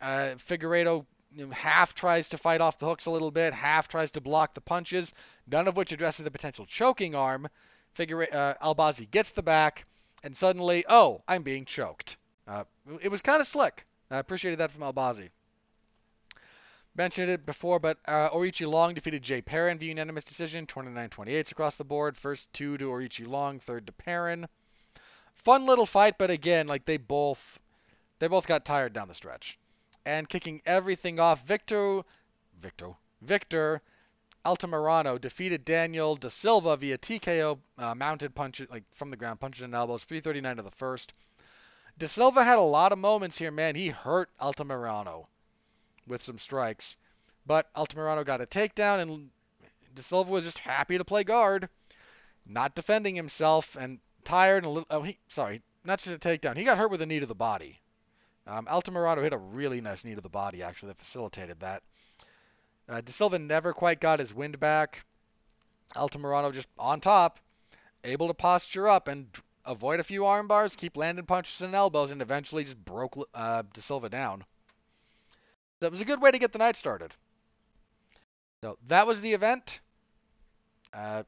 uh, Figueiredo half tries to fight off the hooks a little bit, half tries to block the punches, none of which addresses the potential choking arm. Figure uh, Albazi gets the back, and suddenly, oh, I'm being choked. Uh, it was kind of slick. I appreciated that from Albazi. Mentioned it before, but uh, Orichi Long defeated Jay Perrin via unanimous decision, twenty-nine twenty-eight across the board. First two to Orichi Long, third to Perrin. Fun little fight, but again, like they both, they both got tired down the stretch. And kicking everything off, Victor, Victor, Victor Altamirano defeated Daniel da Silva via T K O, uh, mounted punches, like from the ground, punches and elbows, three thirty-nine to the first. Da Silva had a lot of moments here, man. He hurt Altamirano with some strikes. But Altamirano got a takedown, and Da Silva was just happy to play guard, not defending himself, and tired and a little... Oh, he, sorry, not just a takedown. He got hurt with a knee to the body. Um, Altamirano hit a really nice knee to the body, actually, that facilitated that. Uh, Da Silva never quite got his wind back. Altamirano just on top, able to posture up and avoid a few arm bars, keep landing punches and elbows, and eventually just broke uh, Da Silva down. That was a good way to get the night started. So that was the event. Uh,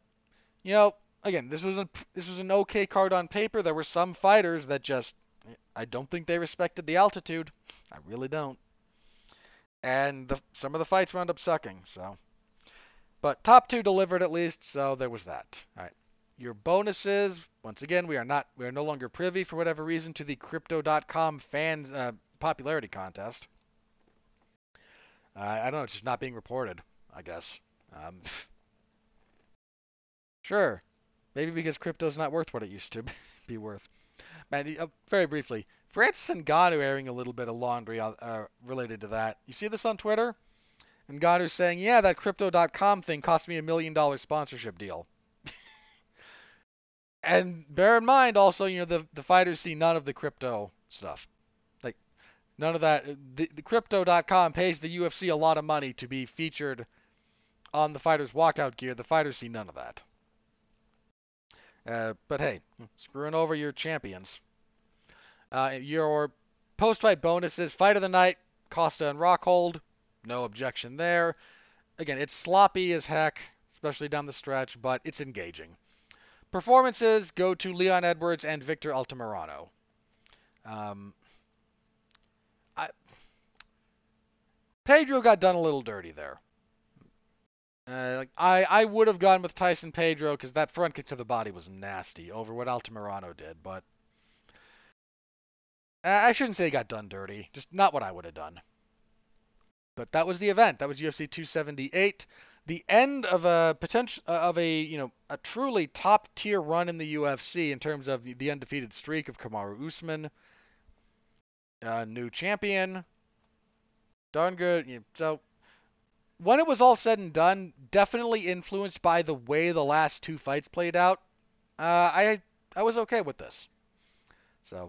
you know, again, this was a this was an okay card on paper. There were some fighters that just, I don't think they respected the altitude. I really don't. And the, some of the fights wound up sucking. So, but top two delivered at least. So there was that. All right. Your bonuses. Once again, we are not we are no longer privy for whatever reason to the Crypto dot com fans uh, popularity contest. Uh, I don't know, it's just not being reported, I guess. Um, sure. Maybe because crypto's not worth what it used to be worth. Man, uh, very briefly, Francis Ngannou airing a little bit of laundry on, uh, related to that. You see this on Twitter? Ngannou's saying, yeah, that Crypto dot com thing cost me a million dollar sponsorship deal. And bear in mind also, you know, the, the fighters see none of the crypto stuff. None of that. The, the Crypto dot com pays the U F C a lot of money to be featured on the fighters' walkout gear. The fighters see none of that. Uh, but hey, screwing over your champions. Uh, your post-fight bonuses, fight of the night, Costa and Rockhold. No objection there. Again, it's sloppy as heck, especially down the stretch, but it's engaging. Performances go to Leon Edwards and Victor Altamirano. Um... I, Pedro got done a little dirty there. Uh, like I, I would have gone with Tyson Pedro because that front kick to the body was nasty over what Altamirano did, but I shouldn't say he got done dirty. Just not what I would have done. But that was the event. That was U F C two seventy-eight, the end of a potential of a you know a truly top tier run in the U F C in terms of the undefeated streak of Kamaru Usman. Uh, new champion. Darn good. So, when it was all said and done, definitely influenced by the way the last two fights played out, uh, I I was okay with this. So,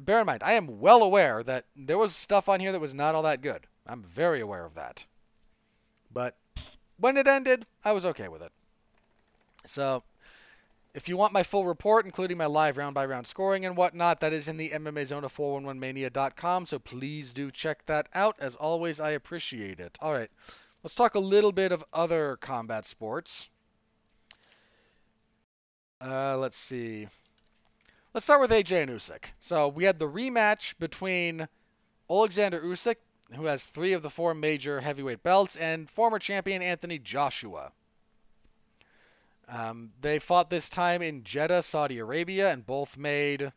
bear in mind, I am well aware that there was stuff on here that was not all that good. I'm very aware of that. But, when it ended, I was okay with it. So... If you want my full report, including my live round-by-round scoring and whatnot, that is in the M M A Zone of four one one mania dot com, so please do check that out. As always, I appreciate it. All right, let's talk a little bit of other combat sports. Uh, let's see. Let's start with A J and Usyk. So we had the rematch between Oleksandr Usyk, who has three of the four major heavyweight belts, and former champion Anthony Joshua. Um, they fought this time in Jeddah, Saudi Arabia, and both made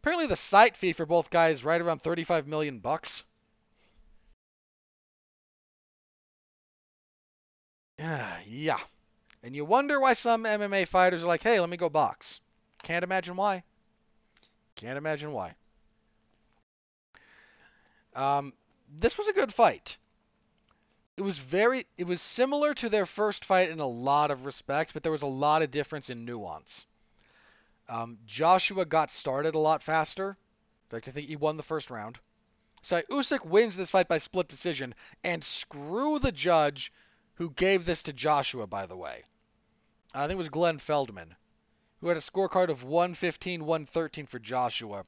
apparently the site fee for both guys right around thirty-five million bucks. Yeah, and you wonder why some M M A fighters are like, "Hey, let me go box." Can't imagine why. Can't imagine why. Um, this was a good fight. It was very, it was similar to their first fight in a lot of respects, but there was a lot of difference in nuance. Um, Joshua got started a lot faster. In fact, I think he won the first round. So Usyk wins this fight by split decision, and screw the judge who gave this to Joshua, by the way. I think it was Glenn Feldman, who had a scorecard of one fifteen, one thirteen for Joshua.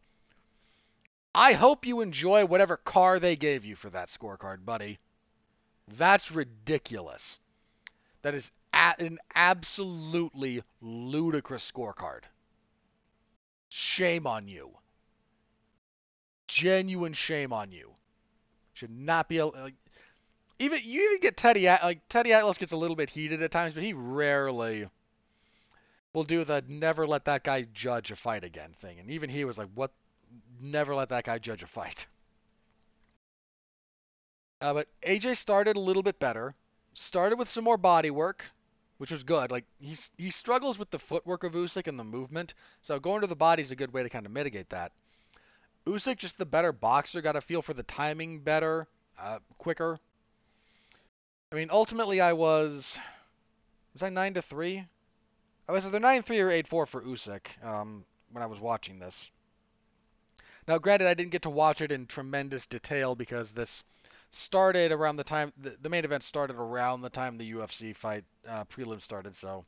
I hope you enjoy whatever car they gave you for that scorecard, buddy. That's ridiculous. That is an absolutely ludicrous scorecard. Shame on you. Genuine shame on you. Should not be a, like, even you even get Teddy like Teddy Atlas gets a little bit heated at times, but he rarely will do the never let that guy judge a fight again thing. And even he was like, what? Never let that guy judge a fight. Uh, but A J started a little bit better. Started with some more body work, which was good. Like he's, he struggles with the footwork of Usyk and the movement, so going to the body is a good way to kind of mitigate that. Usyk, just the better boxer, got a feel for the timing better, uh, quicker. I mean, ultimately, I was... Was I nine to three? I was either nine three or eight four for Usyk um, when I was watching this. Now, granted, I didn't get to watch it in tremendous detail because this started around the time... The, the main event started around the time the U F C fight uh, prelim started, so...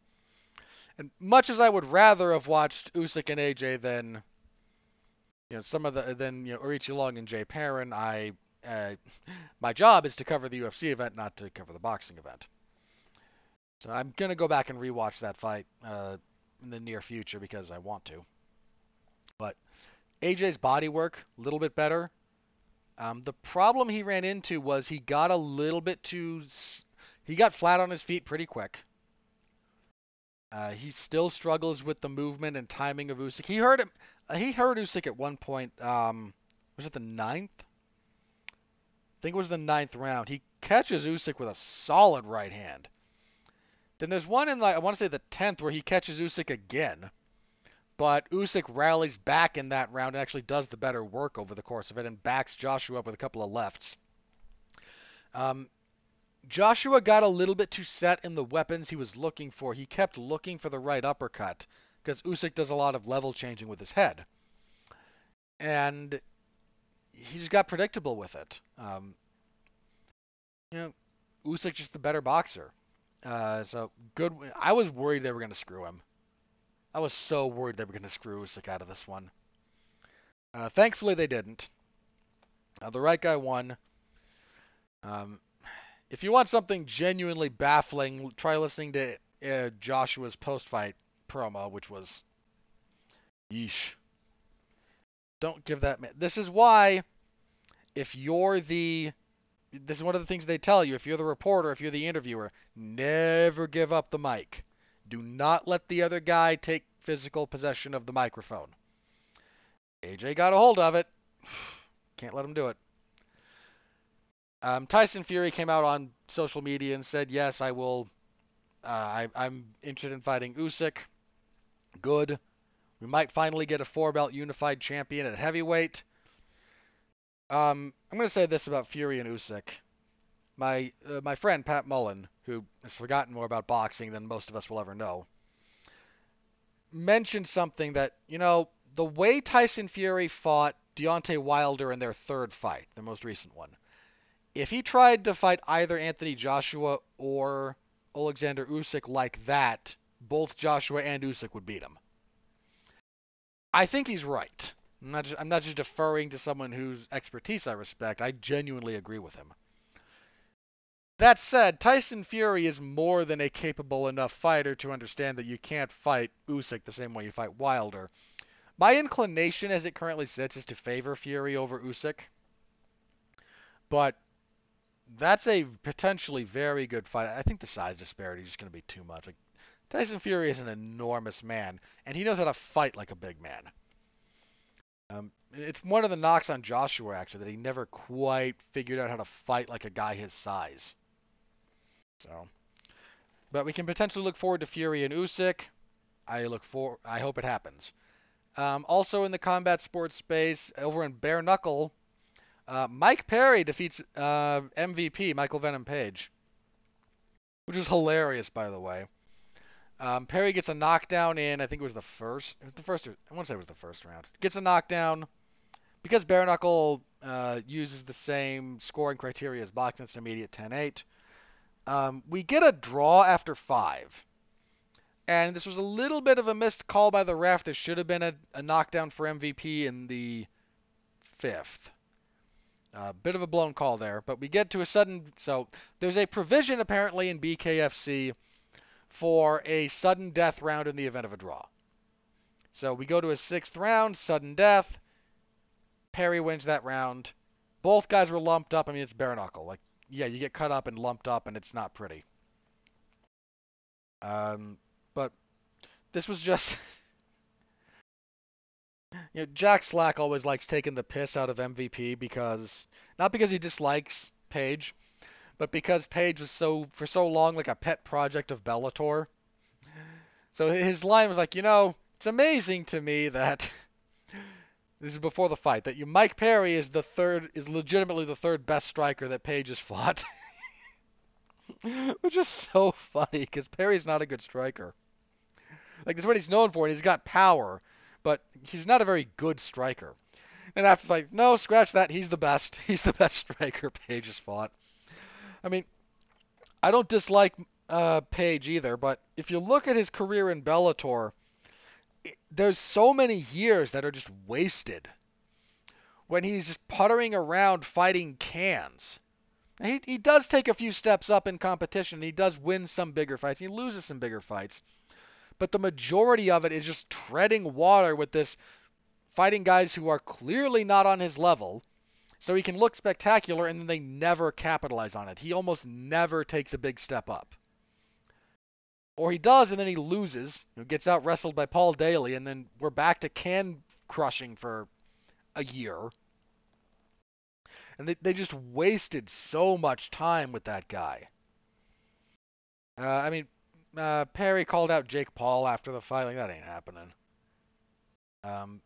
And much as I would rather have watched Usyk and A J than... You know, some of the, then, you know, Orichi Long and Jay Perrin, I, uh, my job is to cover the U F C event, not to cover the boxing event. So I'm going to go back and rewatch that fight uh, in the near future because I want to. But A J's body work, a little bit better. Um, the problem he ran into was he got a little bit too, he got flat on his feet pretty quick. Uh, he still struggles with the movement and timing of Usyk. He heard him. He heard Usyk at one point. Um, was it the ninth? I think it was the ninth round. He catches Usyk with a solid right hand. Then there's one in the, I want to say the tenth, where he catches Usyk again, but Usyk rallies back in that round and actually does the better work over the course of it and backs Joshua up with a couple of lefts. Um. Joshua got a little bit too set in the weapons he was looking for. He kept looking for the right uppercut because Usyk does a lot of level changing with his head. And he just got predictable with it. Um, you know, Usyk's just the better boxer. Uh, so good. I was worried they were going to screw him. I was so worried they were going to screw Usyk out of this one. Uh, thankfully, they didn't. Uh, the right guy won. Um... If you want something genuinely baffling, try listening to uh, Joshua's post-fight promo, which was, yeesh. Don't give that man. This is why, if you're the, this is one of the things they tell you, if you're the reporter, if you're the interviewer, never give up the mic. Do not let the other guy take physical possession of the microphone. A J got a hold of it. Can't let him do it. Um, Tyson Fury came out on social media and said, yes, I will, uh, I, I'm interested in fighting Usyk. Good. We might finally get a four-belt unified champion at heavyweight. Um, I'm going to say this about Fury and Usyk. My, uh, my friend, Pat Mullen, who has forgotten more about boxing than most of us will ever know, mentioned something that, you know, the way Tyson Fury fought Deontay Wilder in their third fight, the most recent one, if he tried to fight either Anthony Joshua or Oleksandr Usyk like that, both Joshua and Usyk would beat him. I think he's right. I'm not just, I'm not just deferring to someone whose expertise I respect. I genuinely agree with him. That said, Tyson Fury is more than a capable enough fighter to understand that you can't fight Usyk the same way you fight Wilder. My inclination as it currently sits is to favor Fury over Usyk. But... that's a potentially very good fight. I think the size disparity is just going to be too much. Like, Tyson Fury is an enormous man, and he knows how to fight like a big man. Um, it's one of the knocks on Joshua, actually, that he never quite figured out how to fight like a guy his size. So, but we can potentially look forward to Fury and Usyk. I look for. I hope it happens. Um, also in the combat sports space, over in Bare Knuckle. Uh, Mike Perry defeats uh, M V P, Michael Venom Page, which was hilarious, by the way. Um, Perry gets a knockdown in, I think it was the first, it was the first, I want to say it was the first round. Gets a knockdown because Bare Knuckle uh, uses the same scoring criteria as boxing. It's an immediate ten eight. Um, we get a draw after five. And this was a little bit of a missed call by the ref. There should have been a, a knockdown for M V P in the fifth. A uh, bit of a blown call there, but we get to a sudden... So there's a provision apparently in B K F C for a sudden death round in the event of a draw. So we go to a sixth round, sudden death. Perry wins that round. Both guys were lumped up. I mean, it's bare knuckle. Like, yeah, you get cut up and lumped up, and it's not pretty. Um, but this was just... You know, Jack Slack always likes taking the piss out of M V P because... Not because he dislikes Page, but because Page was so, for so long, like a pet project of Bellator. So his line was like, you know, it's amazing to me that... This is before the fight, that you, Mike Perry is the third, is legitimately the third best striker that Page has fought. Which is so funny, because Perry's not a good striker. Like, that's what he's known for, and he's got power, but he's not a very good striker. And after, like, no, scratch that, he's the best. He's the best striker Page has fought. I mean, I don't dislike uh, Page either, but if you look at his career in Bellator... There's so many years that are just wasted when he's just puttering around fighting cans. He he does take a few steps up in competition. He does win some bigger fights. He loses some bigger fights. But the majority of it is just treading water with this fighting guys who are clearly not on his level. So he can look spectacular, and then they never capitalize on it. He almost never takes a big step up. Or he does, and then he loses. You know, gets out-wrestled by Paul Daly, and then we're back to can-crushing for a year. And they, they just wasted so much time with that guy. Uh, I mean, uh, Perry called out Jake Paul after the fight. Like, that ain't happening. Um,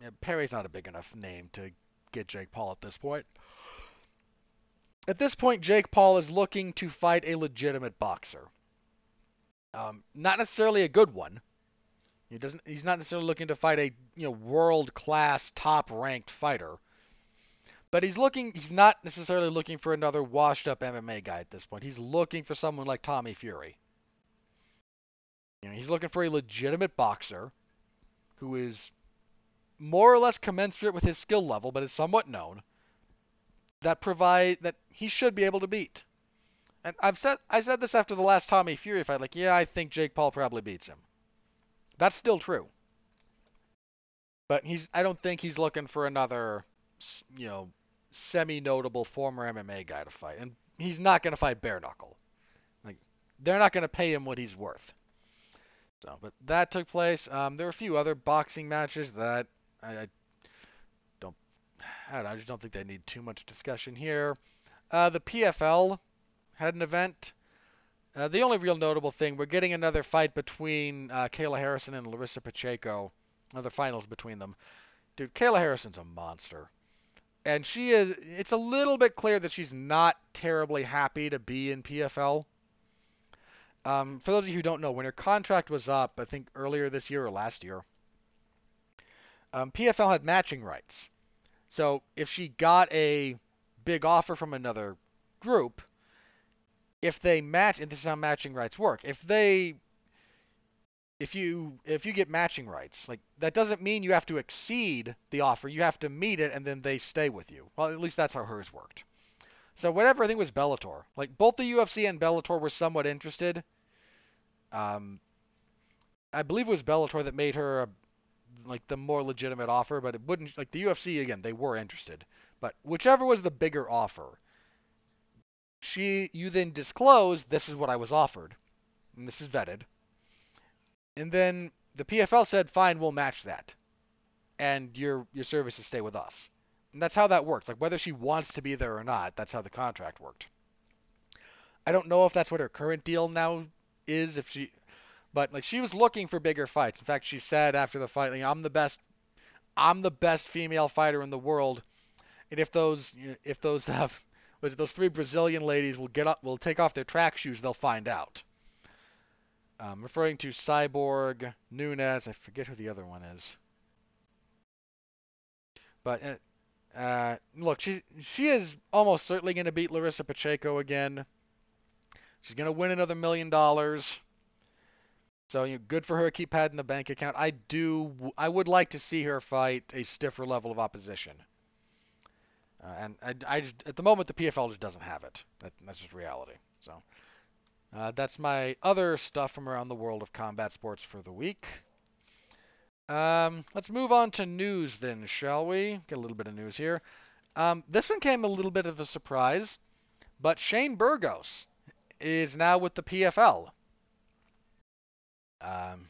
yeah, Perry's not a big enough name to get Jake Paul at this point. At this point, Jake Paul is looking to fight a legitimate boxer. Um, not necessarily a good one. He doesn't. He's not necessarily looking to fight a you know world-class, top-ranked fighter. But he's looking. He's not necessarily looking for another washed-up M M A guy at this point. He's looking for someone like Tommy Fury. You know, he's looking for a legitimate boxer who is more or less commensurate with his skill level, but is somewhat known. That provide that he should be able to beat. And I've said I said this after the last Tommy Fury fight, like, yeah, I think Jake Paul probably beats him. That's still true. But he's I don't think he's looking for another, you know, semi-notable former M M A guy to fight. And he's not going to fight bare knuckle. Like, they're not going to pay him what he's worth. So, but that took place. Um, there were a few other boxing matches that I, I don't, I don't know, I just don't think they need too much discussion here. Uh, the P F L had an event. Uh, the only real notable thing, we're getting another fight between uh, Kayla Harrison and Larissa Pacheco. Another finals between them. Dude, Kayla Harrison's a monster. And she is... It's a little bit clear that she's not terribly happy to be in P F L. Um, for those of you who don't know, when her contract was up, I think earlier this year or last year, um, P F L had matching rights. So if she got a big offer from another group... If they match, and this is how matching rights work. If they, if you, if you get matching rights, like that doesn't mean you have to exceed the offer. You have to meet it, and then they stay with you. Well, at least that's how hers worked. So whatever I think was Bellator. Like both the U F C and Bellator were somewhat interested. Um, I believe it was Bellator that made her a, like the more legitimate offer, but it wouldn't like the U F C again. They were interested, but whichever was the bigger offer. She, you then disclose, this is what I was offered, and this is vetted. And then the P F L said, fine, we'll match that, and your your services stay with us. And that's how that works. Like, whether she wants to be there or not, that's how the contract worked. I don't know if that's what her current deal now is, if she, but, like, she was looking for bigger fights. In fact, she said after the fight, like, I'm the best, I'm the best female fighter in the world, and if those, if those, uh, was those three Brazilian ladies will get up, will take off their track shoes, they'll find out. Um, referring to Cyborg, Nunes, I forget who the other one is. But, uh, uh, look, she she is almost certainly going to beat Larissa Pacheco again. She's going to win another million dollars. So, you know, good for her, keep padding the bank account. I do, I would like to see her fight a stiffer level of opposition. Uh, and I, I just, at the moment, the P F L just doesn't have it. That, that's just reality. So uh, that's my other stuff from around the world of combat sports for the week. Um, let's move on to news then, shall we? Get a little bit of news here. Um, this one came a little bit of a surprise, but Shane Burgos is now with the P F L. Um,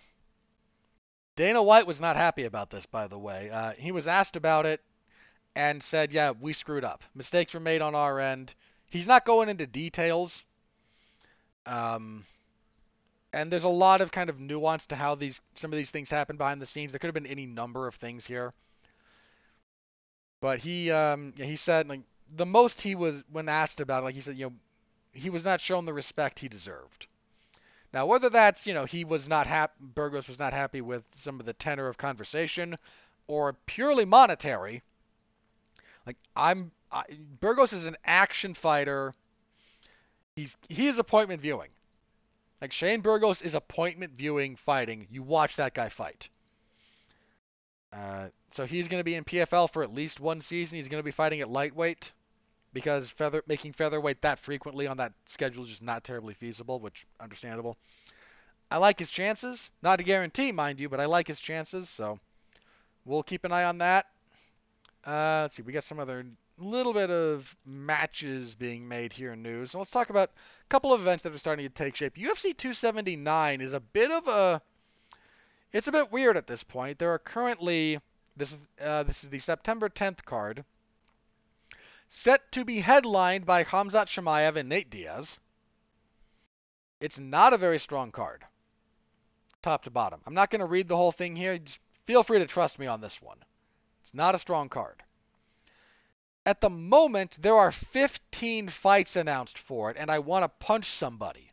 Dana White was not happy about this, by the way. Uh, he was asked about it and said, yeah, we screwed up. Mistakes were made on our end. He's not going into details. Um, and there's a lot of kind of nuance to how these some of these things happen behind the scenes. There could have been any number of things here. But he um, he said, like, the most he was, when asked about it, like he said, you know, he was not shown the respect he deserved. Now, whether that's, you know, he was not happy, Burgos was not happy with some of the tenor of conversation, or purely monetary, like, I'm, I, Burgos is an action fighter. He's, he is appointment viewing. Like, Shane Burgos is appointment viewing fighting. You watch that guy fight. Uh, so he's going to be in P F L for at least one season. He's going to be fighting at lightweight, because feather making featherweight that frequently on that schedule is just not terribly feasible, which understandable. I like his chances. Not a guarantee, mind you, but I like his chances, so we'll keep an eye on that. Uh, let's see, we got some other little bit of matches being made here in news. So let's talk about a couple of events that are starting to take shape. U F C two seventy-nine is a bit of a... It's a bit weird at this point. There are currently... This, uh, this is the September tenth card, set to be headlined by Khamzat Chimaev and Nate Diaz. It's not a very strong card, top to bottom. I'm not going to read the whole thing here. Just feel free to trust me on this one. It's not a strong card. At the moment, there are fifteen fights announced for it, and I want to punch somebody.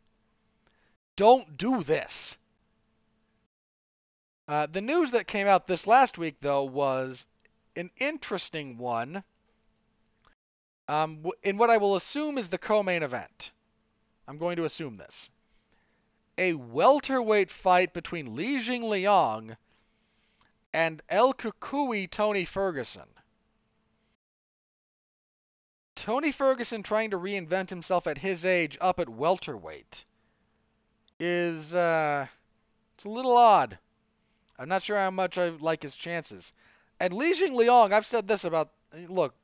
Don't do this. Uh, the news that came out this last week, though, was an interesting one. Um, in what I will assume is the co-main event. I'm going to assume this. A welterweight fight between Li Jingliang and El Kukui Tony Ferguson. Tony Ferguson trying to reinvent himself at his age up at welterweight is, uh, it's a little odd. I'm not sure how much I like his chances. And Li Jingliang, I've said this about, look,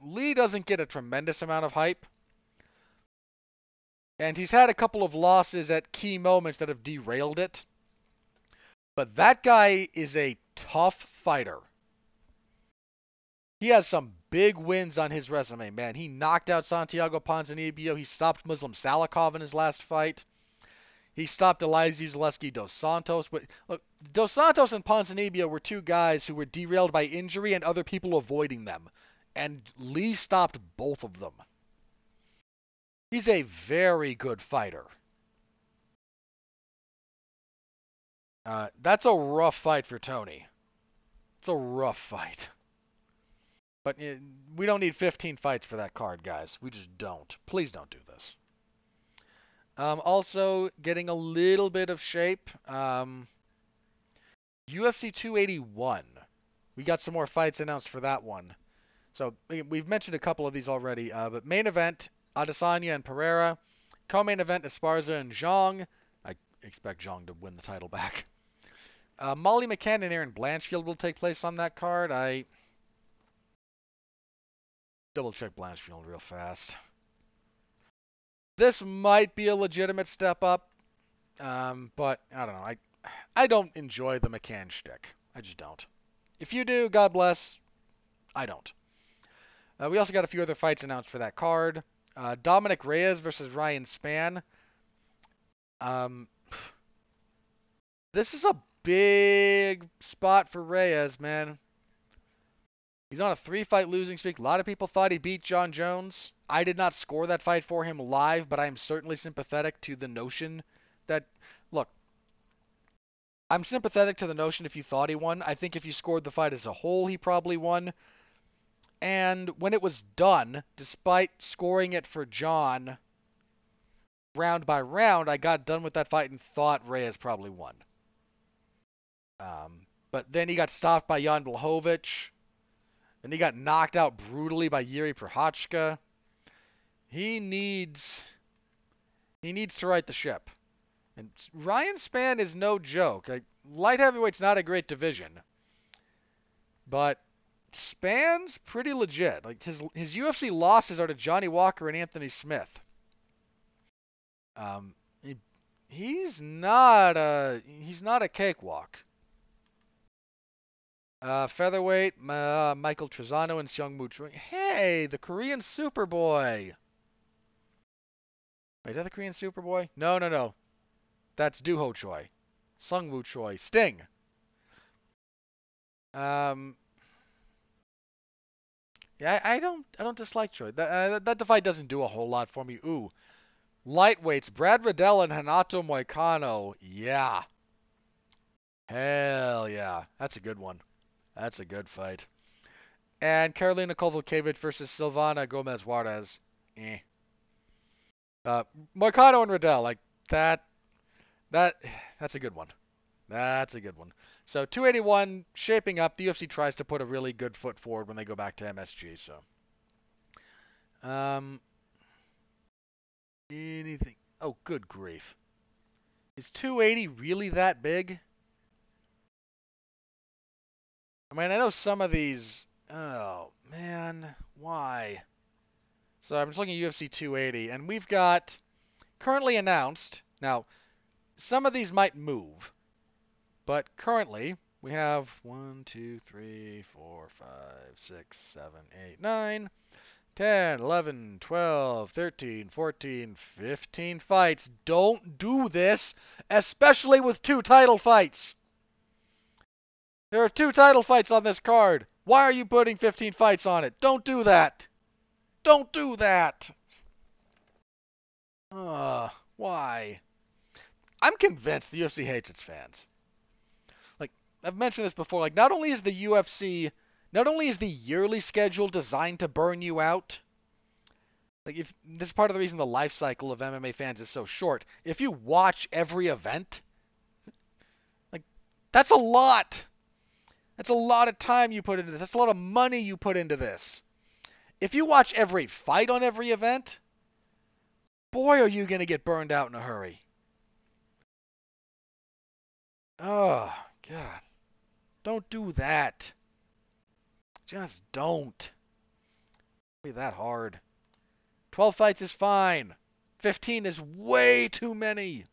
Lee doesn't get a tremendous amount of hype, and he's had a couple of losses at key moments that have derailed it, but that guy is a tough fighter. He has some big wins on his resume, man. He knocked out Santiago Ponzinibbio. He stopped Muslim Salikov in his last fight. He stopped Elizeu Zaleski Dos Santos. But look, Dos Santos and Ponzinibbio were two guys who were derailed by injury and other people avoiding them. And Lee stopped both of them. He's a very good fighter. Uh, that's a rough fight for Tony. It's a rough fight. But uh, we don't need fifteen fights for that card, guys. We just don't. Please don't do this. Um, also, getting a little bit of shape. Um, U F C two eighty-one. We got some more fights announced for that one. So we've mentioned a couple of these already, uh, but main event, Adesanya and Pereira. Co-main event, Esparza and Zhang. I expect Zhang to win the title back. Uh, Molly McCann and Aaron Blanchfield will take place on that card. I double-check Blanchfield real fast. This might be a legitimate step up, um, but I don't know. I, I don't enjoy the McCann shtick. I just don't. If you do, God bless. I don't. Uh, we also got a few other fights announced for that card. Uh, Dominic Reyes versus Ryan Spann. Um, this is a big spot for Reyes, man. He's on a three-fight losing streak. A lot of people thought he beat John Jones. I did not score that fight for him live, but I am certainly sympathetic to the notion that... Look, I'm sympathetic to the notion if you thought he won. I think if you scored the fight as a whole, he probably won. And when it was done, despite scoring it for John round by round, I got done with that fight and thought Reyes probably won. Um, but then he got stopped by Jan Blachowicz. Then he got knocked out brutally by Jiří Procházka. He needs, he needs to right the ship. And Ryan Spann is no joke. Like, light heavyweight's not a great division, but Spann's pretty legit. Like, his his U F C losses are to Johnny Walker and Anthony Smith. Um, he, he's not a he's not a cakewalk. Uh, featherweight, uh, Michael Trezano and Seung Woo Choi. Hey, the Korean Superboy. Wait, is that the Korean Superboy? No, no, no. That's Do Ho Choi. Seung Woo Choi. Sting. Um. Yeah, I, I don't, I don't dislike Choi. That uh, that fight doesn't do a whole lot for me. Ooh, lightweights, Brad Riddell and Hanato Moicano. Yeah. Hell yeah, that's a good one. That's a good fight. And Karolina Kovalkiewicz versus Silvana Gomez Juarez. Eh. Uh, Moicano and Riddell, like that. That that's a good one. That's a good one. So two eighty-one shaping up. The U F C tries to put a really good foot forward when they go back to M S G. So, um, anything? Oh, good grief! Is two eighty really that big? I mean, I know some of these. Oh man, why? So I'm just looking at U F C two eighty, and we've got currently announced now. Some of these might move. But currently, we have one, two, three, four, five, six, seven, eight, nine, ten, eleven, twelve, thirteen, fourteen, fifteen fights. Don't do this, especially with two title fights. There are two title fights on this card. Why are you putting fifteen fights on it? Don't do that. Don't do that. Ugh, why? I'm convinced the U F C hates its fans. I've mentioned this before, like, not only is the U F C, not only is the yearly schedule designed to burn you out, like, if this is part of the reason the life cycle of M M A fans is so short. If you watch every event, like, that's a lot. That's a lot of time you put into this. That's a lot of money you put into this. If you watch every fight on every event, boy, are you going to get burned out in a hurry. Oh, God. Don't do that. Just don't. It'll be that hard. twelve fights is fine. fifteen is way too many.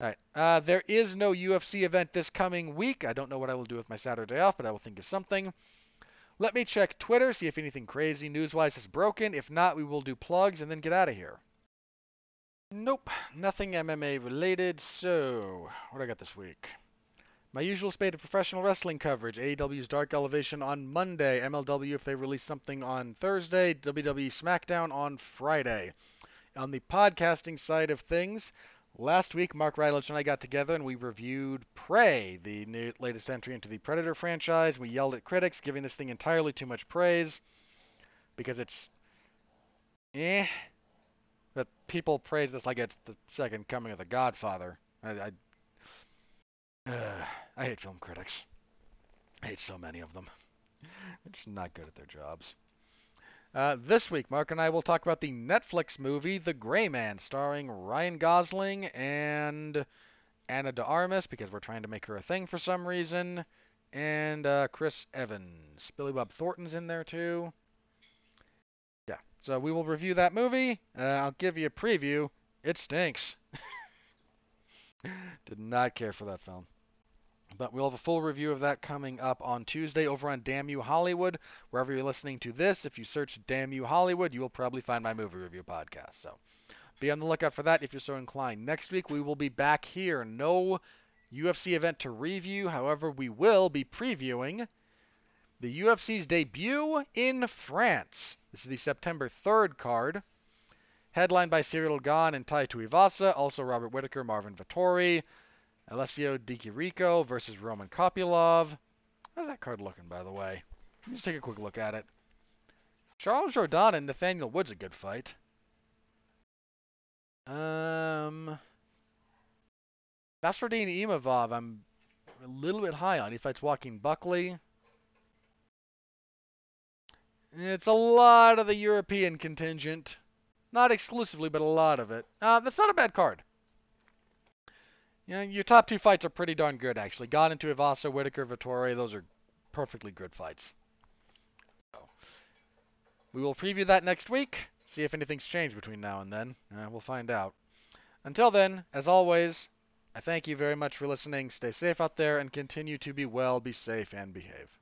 All right. Uh, there is no U F C event this coming week. I don't know what I will do with my Saturday off, but I will think of something. Let me check Twitter, see if anything crazy news-wise is broken. If not, we will do plugs and then get out of here. Nope. Nothing M M A related. So, what do I got this week? My usual spate of professional wrestling coverage. A E W's Dark Elevation on Monday. M L W, if they release something, on Thursday. W W E SmackDown on Friday. On the podcasting side of things, last week Mark Rylich and I got together and we reviewed Prey, the new, latest entry into the Predator franchise. We yelled at critics, giving this thing entirely too much praise because it's eh. But people praise this like it's the second coming of the Godfather. I... I Uh, I hate film critics. I hate so many of them. They're just not good at their jobs. Uh, this week, Mark and I will talk about the Netflix movie The Gray Man, starring Ryan Gosling and Ana de Armas, because we're trying to make her a thing for some reason, and uh, Chris Evans. Billy Bob Thornton's in there, too. Yeah, so we will review that movie. Uh, I'll give you a preview. It stinks. Did not care for that film. But we'll have a full review of that coming up on Tuesday over on Damn You Hollywood. Wherever you're listening to this, if you search Damn You Hollywood, you will probably find my movie review podcast. So be on the lookout for that if you're so inclined. Next week, we will be back here. No U F C event to review. However, we will be previewing the U F C's debut in France. This is the September third card. Headlined by Cyril Gane and Tai Tuivasa. Also Robert Whittaker, Marvin Vettori. Alessio Di Chirico versus Roman Kopylov. How's that card looking, by the way? Let me just take a quick look at it. Charles Jourdan and Nathaniel Wood's a good fight. Um, Nasruddin Imavov I'm a little bit high on. He fights Joaquin Buckley. It's a lot of the European contingent. Not exclusively, but a lot of it. Uh, that's not a bad card. You know, your top two fights are pretty darn good, actually. Got into Ivasa, Whitaker, Vettori. Those are perfectly good fights. So, we will preview that next week. See if anything's changed between now and then. Uh, we'll find out. Until then, as always, I thank you very much for listening. Stay safe out there and continue to be well, be safe, and behave.